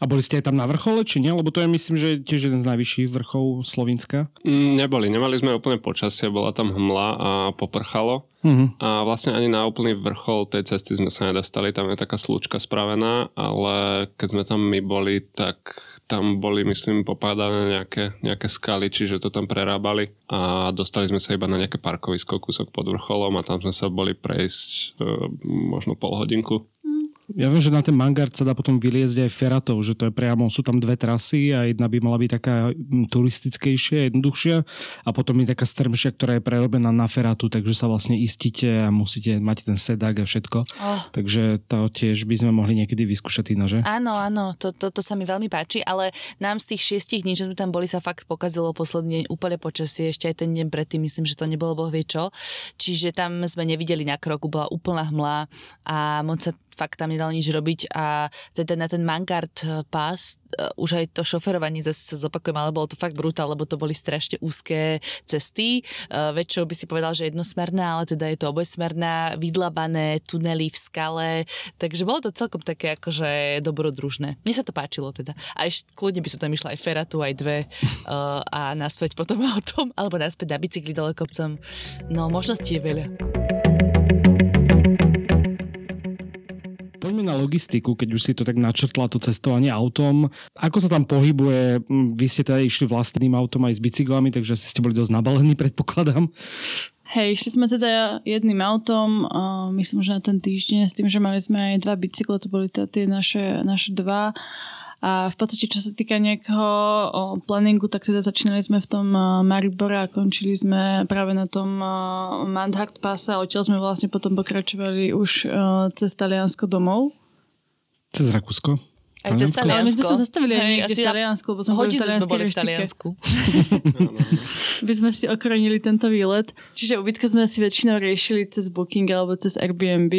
A boli ste aj tam na vrchole, či nie? Lebo to je, myslím, že tiež jeden z najvyšších vrchov Slovenska. Neboli, nemali sme úplne počasie, bola tam hmla a poprchalo. Mm-hmm. A vlastne ani na úplný vrchol tej cesty sme sa nedostali, tam je taká slúčka spravená, ale keď sme tam my boli, tak tam boli, myslím, popádané nejaké skaly, čiže to tam prerábali a dostali sme sa iba na nejaké parkovisko kúsok pod vrcholom a tam sme sa boli prejsť možno pol hodinku. Ja viem, že na ten Mangart sa dá potom vyliezť aj feratou, že to je priamo, sú tam dve trasy a jedna by mala byť taká turistickejšia, jednoduchšia a potom je taká strmšia, ktorá je prerobená na feratu, takže sa vlastne istíte a musíte mať ten sedák a všetko. Oh. Takže to tiež by sme mohli niekedy vyskúšať iná, že? Áno, to sa mi veľmi páči, ale nám z tých 6 dní, že sme tam boli, sa fakt pokazilo posledný deň úplne počasie, ešte aj ten deň predtým, myslím, že to nebolo bohvie čo. Čiže tam sme nevideli na kroku, bola úplná hmla a moc sa fakt tam nedal nič robiť a teda na ten Mangart pás už aj to šoferovanie, zase sa zopakujem, ale bolo to fakt brutál, lebo to boli strašne úzké cesty. Väčšou by si povedal, že jednosmerná, ale teda je to obojsmerná, vydlabané tunely v skale, takže bolo to celkom také akože dobrodružné. Mne sa to páčilo teda. A ešte kľudne by sa tam išla aj feratu, aj dve a naspäť potom autom, alebo naspäť na bicykli dole kopcom. No, možností je veľa. na logistiku, keď už si to tak načrtla, to cestovanie autom. Ako sa tam pohybuje? Vy ste teda išli vlastným autom aj s bicyklami, takže asi ste boli dosť nabalení, predpokladám. Hej, išli sme teda jedným autom, myslím, že na ten týždeň, s tým, že mali sme aj dva bicykle, to boli teda tie naše dva. A v podstate, čo sa týka nejakého planningu, tak teda začínali sme v tom Maribore a končili sme práve na tom Mangart páse a odtiaľ sme vlastne potom pokračovali už cez Taliansko domov. Cez Rakúsko? Aj cez Taliansko. Ale my sme sa zastavili aj niekde v Taliansku, lebo sme boli v talianskej reštike. My sme si okronili tento výlet. Čiže ubytko sme si väčšinou riešili cez Booking alebo cez Airbnb.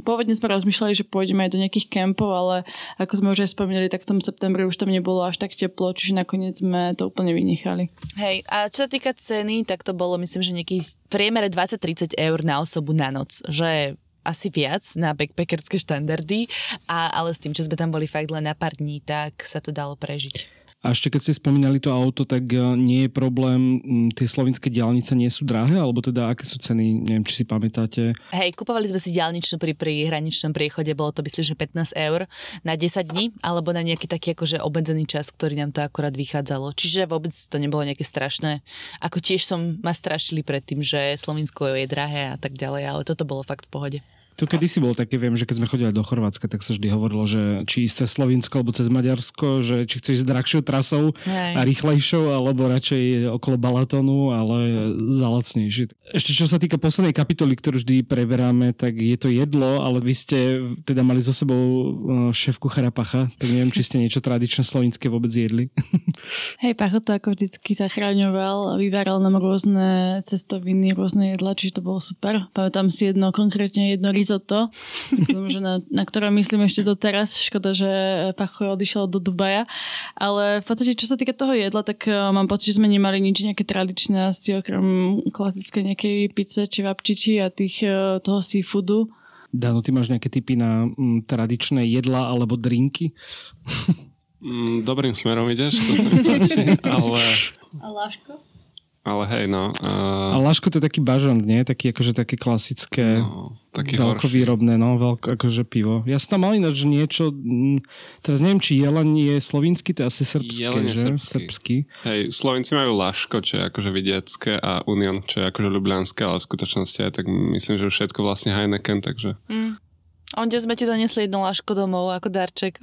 Pôvodne sme rozmýšľali, že pôjdeme aj do nejakých kempov, ale ako sme už aj spomínali, tak v tom septembri už tam nebolo až tak teplo, čiže nakoniec sme to úplne vynechali. Hej, a čo sa týka ceny, tak to bolo, myslím, že nejakých v priemere 20-30 eur na osobu na noc, že asi viac na backpackerské štandardy, ale s tým, že sme tam boli fakt len na pár dní, tak sa to dalo prežiť. A ešte keď ste spomínali to auto, tak nie je problém, tie slovenské diaľnice nie sú drahé, alebo teda aké sú ceny, neviem, či si pamätáte. Hej, kupovali sme si diaľničnú pri hraničnom priechode, bolo to myslím, že 15 eur na 10 dní, alebo na nejaký taký akože obmedzený čas, ktorý nám to akorát vychádzalo. Čiže vôbec to nebolo nejaké strašné. Ako tiež ma strašili pred tým, že Slovensko je drahé a tak ďalej, ale toto bolo fakt v pohode. To kedysi bolo také, viem, že keď sme chodili do Chorvátska, tak sa vždy hovorilo, že či ísť cez Slovinsko alebo cez Maďarsko, že či chceš ísť drahšou trasou a rýchlejšou, alebo radšej okolo Balatonu, ale za lacnejšie. Ešte čo sa týka poslednej kapitoly, ktorú vždy preberáme, tak je to jedlo, ale vy ste teda mali so sebou šéfku Charapacha, tak neviem, či ste niečo tradičné slovinské vôbec jedli. Hej, Pacho to ako vždycky zachraňoval, vyváral nám rôzne cestoviny, rôzne jedla, čiže to bolo super. Pamätám si jedno, konkrétne jedno risotto, myslím, že na ktoré myslím ešte doteraz, škoda, že Pacho odišiel do Dubaja, ale v podstate, čo sa týka toho jedla, tak mám pocit, že sme nemali nič nejaké tradičné asi okrem klasické nejakej pizze či vapčiči a toho seafoodu. Dano, ty máš nejaké tipy na tradičné jedla alebo drinky? Dobrým smerom ideš, to sa mi páči, ale... A Laško? Ale hej, no. A Laško to je taký bažant, nie? Taký akože také klasické, no, taký veľkovýrobné, no, akože pivo. Ja som tam mal ináč niečo, teraz neviem, či Jelen je slovinský, to je asi srbské, Jelen že? Srbský. Hej, Slovenci majú Laško, čo je akože vidiecké a Union, čo je akože ljubljanské, ale v skutočnosti aj tak myslím, že všetko vlastne Heineken, takže... Onde sme ti donesli jedno Laško domov ako darček.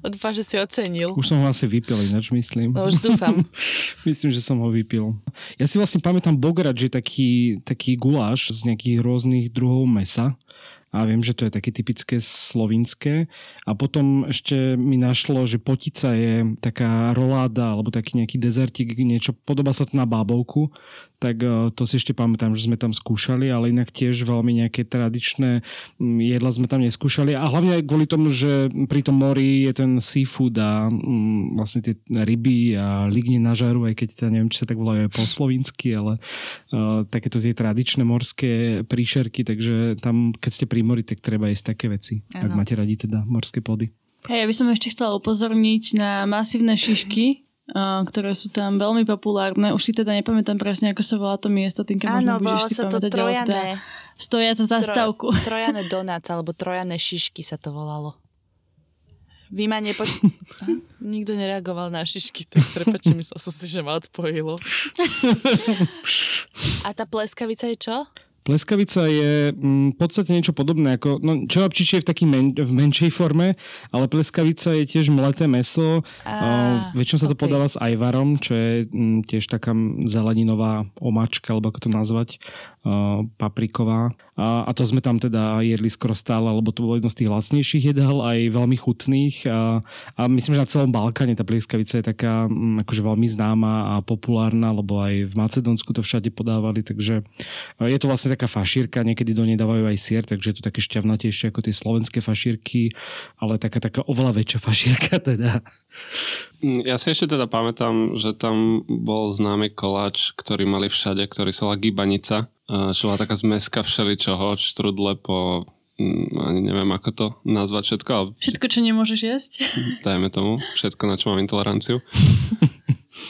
Dúfam, že si ocenil. Už som ho asi vypil, ináč myslím. No, už dúfam. Myslím, že som ho vypil. Ja si vlastne pamätám bograč, že taký guláš z nejakých rôznych druhov mesa. A viem, že to je také typické slovinské. A potom ešte mi našlo, že potica je taká roláda, alebo taký nejaký dezertík, niečo, podobá sa to na bábovku. Tak to si ešte pamätám, že sme tam skúšali, ale inak tiež veľmi nejaké tradičné jedla sme tam neskúšali. A hlavne kvôli tomu, že pri tom mori je ten seafood a vlastne tie ryby a ligne na žaru, aj keď teda neviem, či sa tak volajú aj po slovinsky, ale takéto tie tradičné morské príšerky, takže tam, keď ste pri mori, tak treba jesť také veci, ano. Ak máte radi teda morské plody. Hej, ja by som ešte chcela upozorniť na masívne šišky, ktoré sú tam veľmi populárne. Už si teda nepamätám presne, ako sa volá to miesto, Tinka, možno budeš si pamätať. Áno, bolo sa to Trojané. Stojaca zastávku. Trojané donáca, alebo Trojané šišky sa to volalo. Nikto nereagoval na šišky, tak prepáčte, myslel som si, že ma odpojilo. A tá pleskavica je čo? Pleskavica je v podstate niečo podobné ako, no čevapčič je v menšej forme, ale pleskavica je tiež mleté mäso. Väčšinou sa to podáva s ajvarom, čo je tiež taká zeleninová omáčka, alebo ako to nazvať, papriková. A to sme tam teda jedli skoro stále, lebo to bolo jedno z tých lacnejších jedál, aj veľmi chutných. A myslím, že na celom Balkáne tá pleskavica je taká akože veľmi známa a populárna, lebo aj v Macedónsku to všade podávali, takže je to vlastne taká fašírka, niekedy do nej dávajú aj sier, takže je to také šťavnatejšie ako tie slovenské fašírky, ale taká oveľa väčšia fašírka teda. Ja si ešte teda pamätám, že tam bol známy koláč, ktorý mali všade, ktorý sa volá gibanica, čo bola taká zmeska všeličoho, štrudle po... ani neviem, ako to nazvať všetko. Ale... Všetko, čo nemôžeš jesť? Dajme tomu, všetko, na čo mám intoleranciu.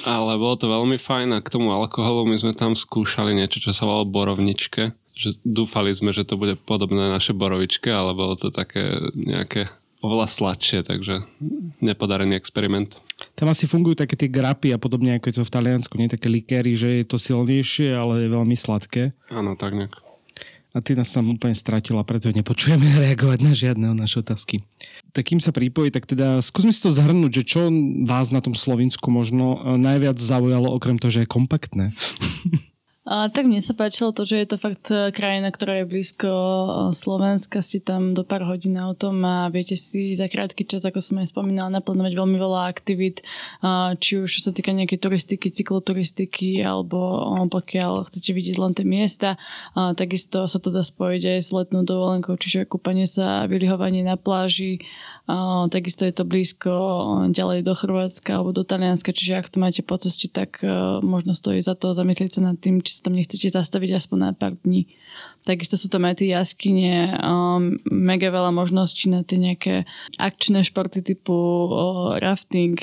Ale bolo to veľmi fajn a k tomu alkoholu my sme tam skúšali niečo, čo sa volalo borovničke, že dúfali sme, že to bude podobné naše borovičke, ale bolo to také nejaké oveľa sladšie, takže nepodarený experiment. Tam asi fungujú také tie grapy a podobne, ako je to v Taliansku, nie? Také likéry, že je to silnejšie, ale je veľmi sladké. Áno, tak nejak. A ty nás tam úplne stratila, preto nepočujeme reagovať na žiadne o naše otázky. Tak kým sa pripojí, tak teda skúsme si to zhrnúť, že čo vás na tom Slovensku možno najviac zaujalo, okrem toho, že je kompaktné? Tak mne sa páčilo to, že je to fakt krajina, ktorá je blízko Slovenska, ste tam do pár hodín autom a viete si za krátky čas, ako som aj spomínala, naplánovať veľmi veľa aktivít, či už čo sa týka nejakej turistiky, cykloturistiky, alebo pokiaľ chcete vidieť len tie miesta, takisto sa to dá spojiť aj s letnou dovolenkou, čiže kúpanie sa, vylihovanie na pláži, takisto je to blízko ďalej do Chorvátska alebo do Talianska, čiže ak to máte po ceste, tak možno stojí za to zamyslieť sa nad tým, či sa tam nechcete zastaviť aspoň na pár dní. Takisto sú tam aj tie jaskyne, mega veľa možností na tie nejaké akčné športy typu rafting,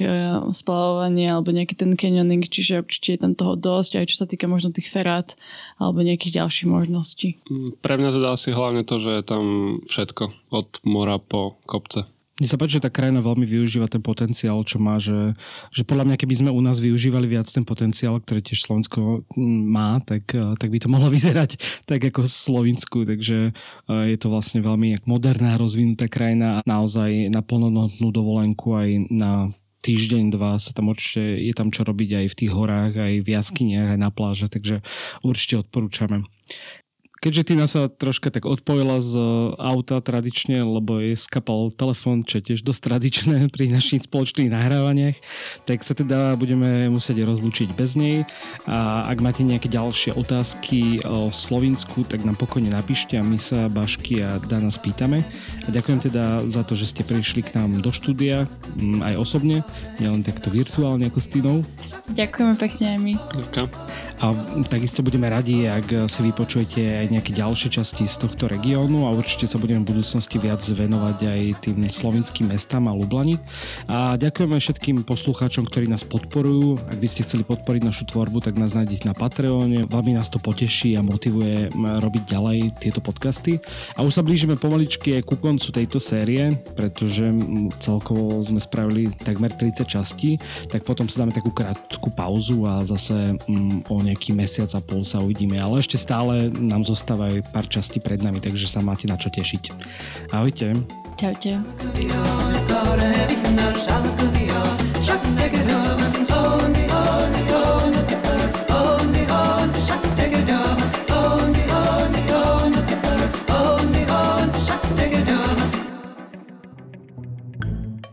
splavovanie alebo nejaký ten canyoning, čiže určite je tam toho dosť, aj čo sa týka možno tých ferát alebo nejakých ďalších možností. Pre mňa teda asi hlavne to, že je tam všetko, od mora po kopce. Mne sa páči, že tá krajina veľmi využíva ten potenciál, čo má, že podľa mňa, keby sme u nás využívali viac ten potenciál, ktorý tiež Slovensko má, tak by to mohlo vyzerať tak ako v Slovensku, takže je to vlastne veľmi moderná, rozvinutá krajina, naozaj na plnohodnotnú dovolenku aj na týždeň, dva sa tam určite je tam čo robiť aj v tých horách, aj v jaskyniach, aj na pláže, takže určite odporúčame. Keďže Tina sa troška tak odpojila z auta tradične, lebo jej skapal telefón, čo je tiež dosť tradičné pri našich spoločných nahrávaniach, tak sa teda budeme musieť rozlúčiť bez nej. A ak máte nejaké ďalšie otázky o Slovinsku, tak nám pokojne napíšte a my sa Bašky a Dana spýtame. A ďakujem teda za to, že ste prišli k nám do štúdia, aj osobne, nielen takto virtuálne ako s Tinou. Ďakujeme pekne aj my. Ďakujem. A takisto budeme radi, ak si vypočujete aj nejaké ďalšie časti z tohto regiónu a určite sa budeme v budúcnosti viac venovať aj tým slovenským mestám a Ljubljani. A ďakujeme všetkým poslucháčom, ktorí nás podporujú. Ak by ste chceli podporiť našu tvorbu, tak nás nájdete na Patreone. Veľmi nás to poteší a motivuje robiť ďalej tieto podcasty. A už sa blížime pomaličky ku koncu tejto série, pretože celkovo sme spravili takmer 30 častí, tak potom sa dáme takú krátku pauzu a zase o nejaký mesiac a pol sa uvidíme. Ale ešte stále nám zostávajú pár častí pred nami, takže sa máte na čo tešiť. Ahojte. Čaute.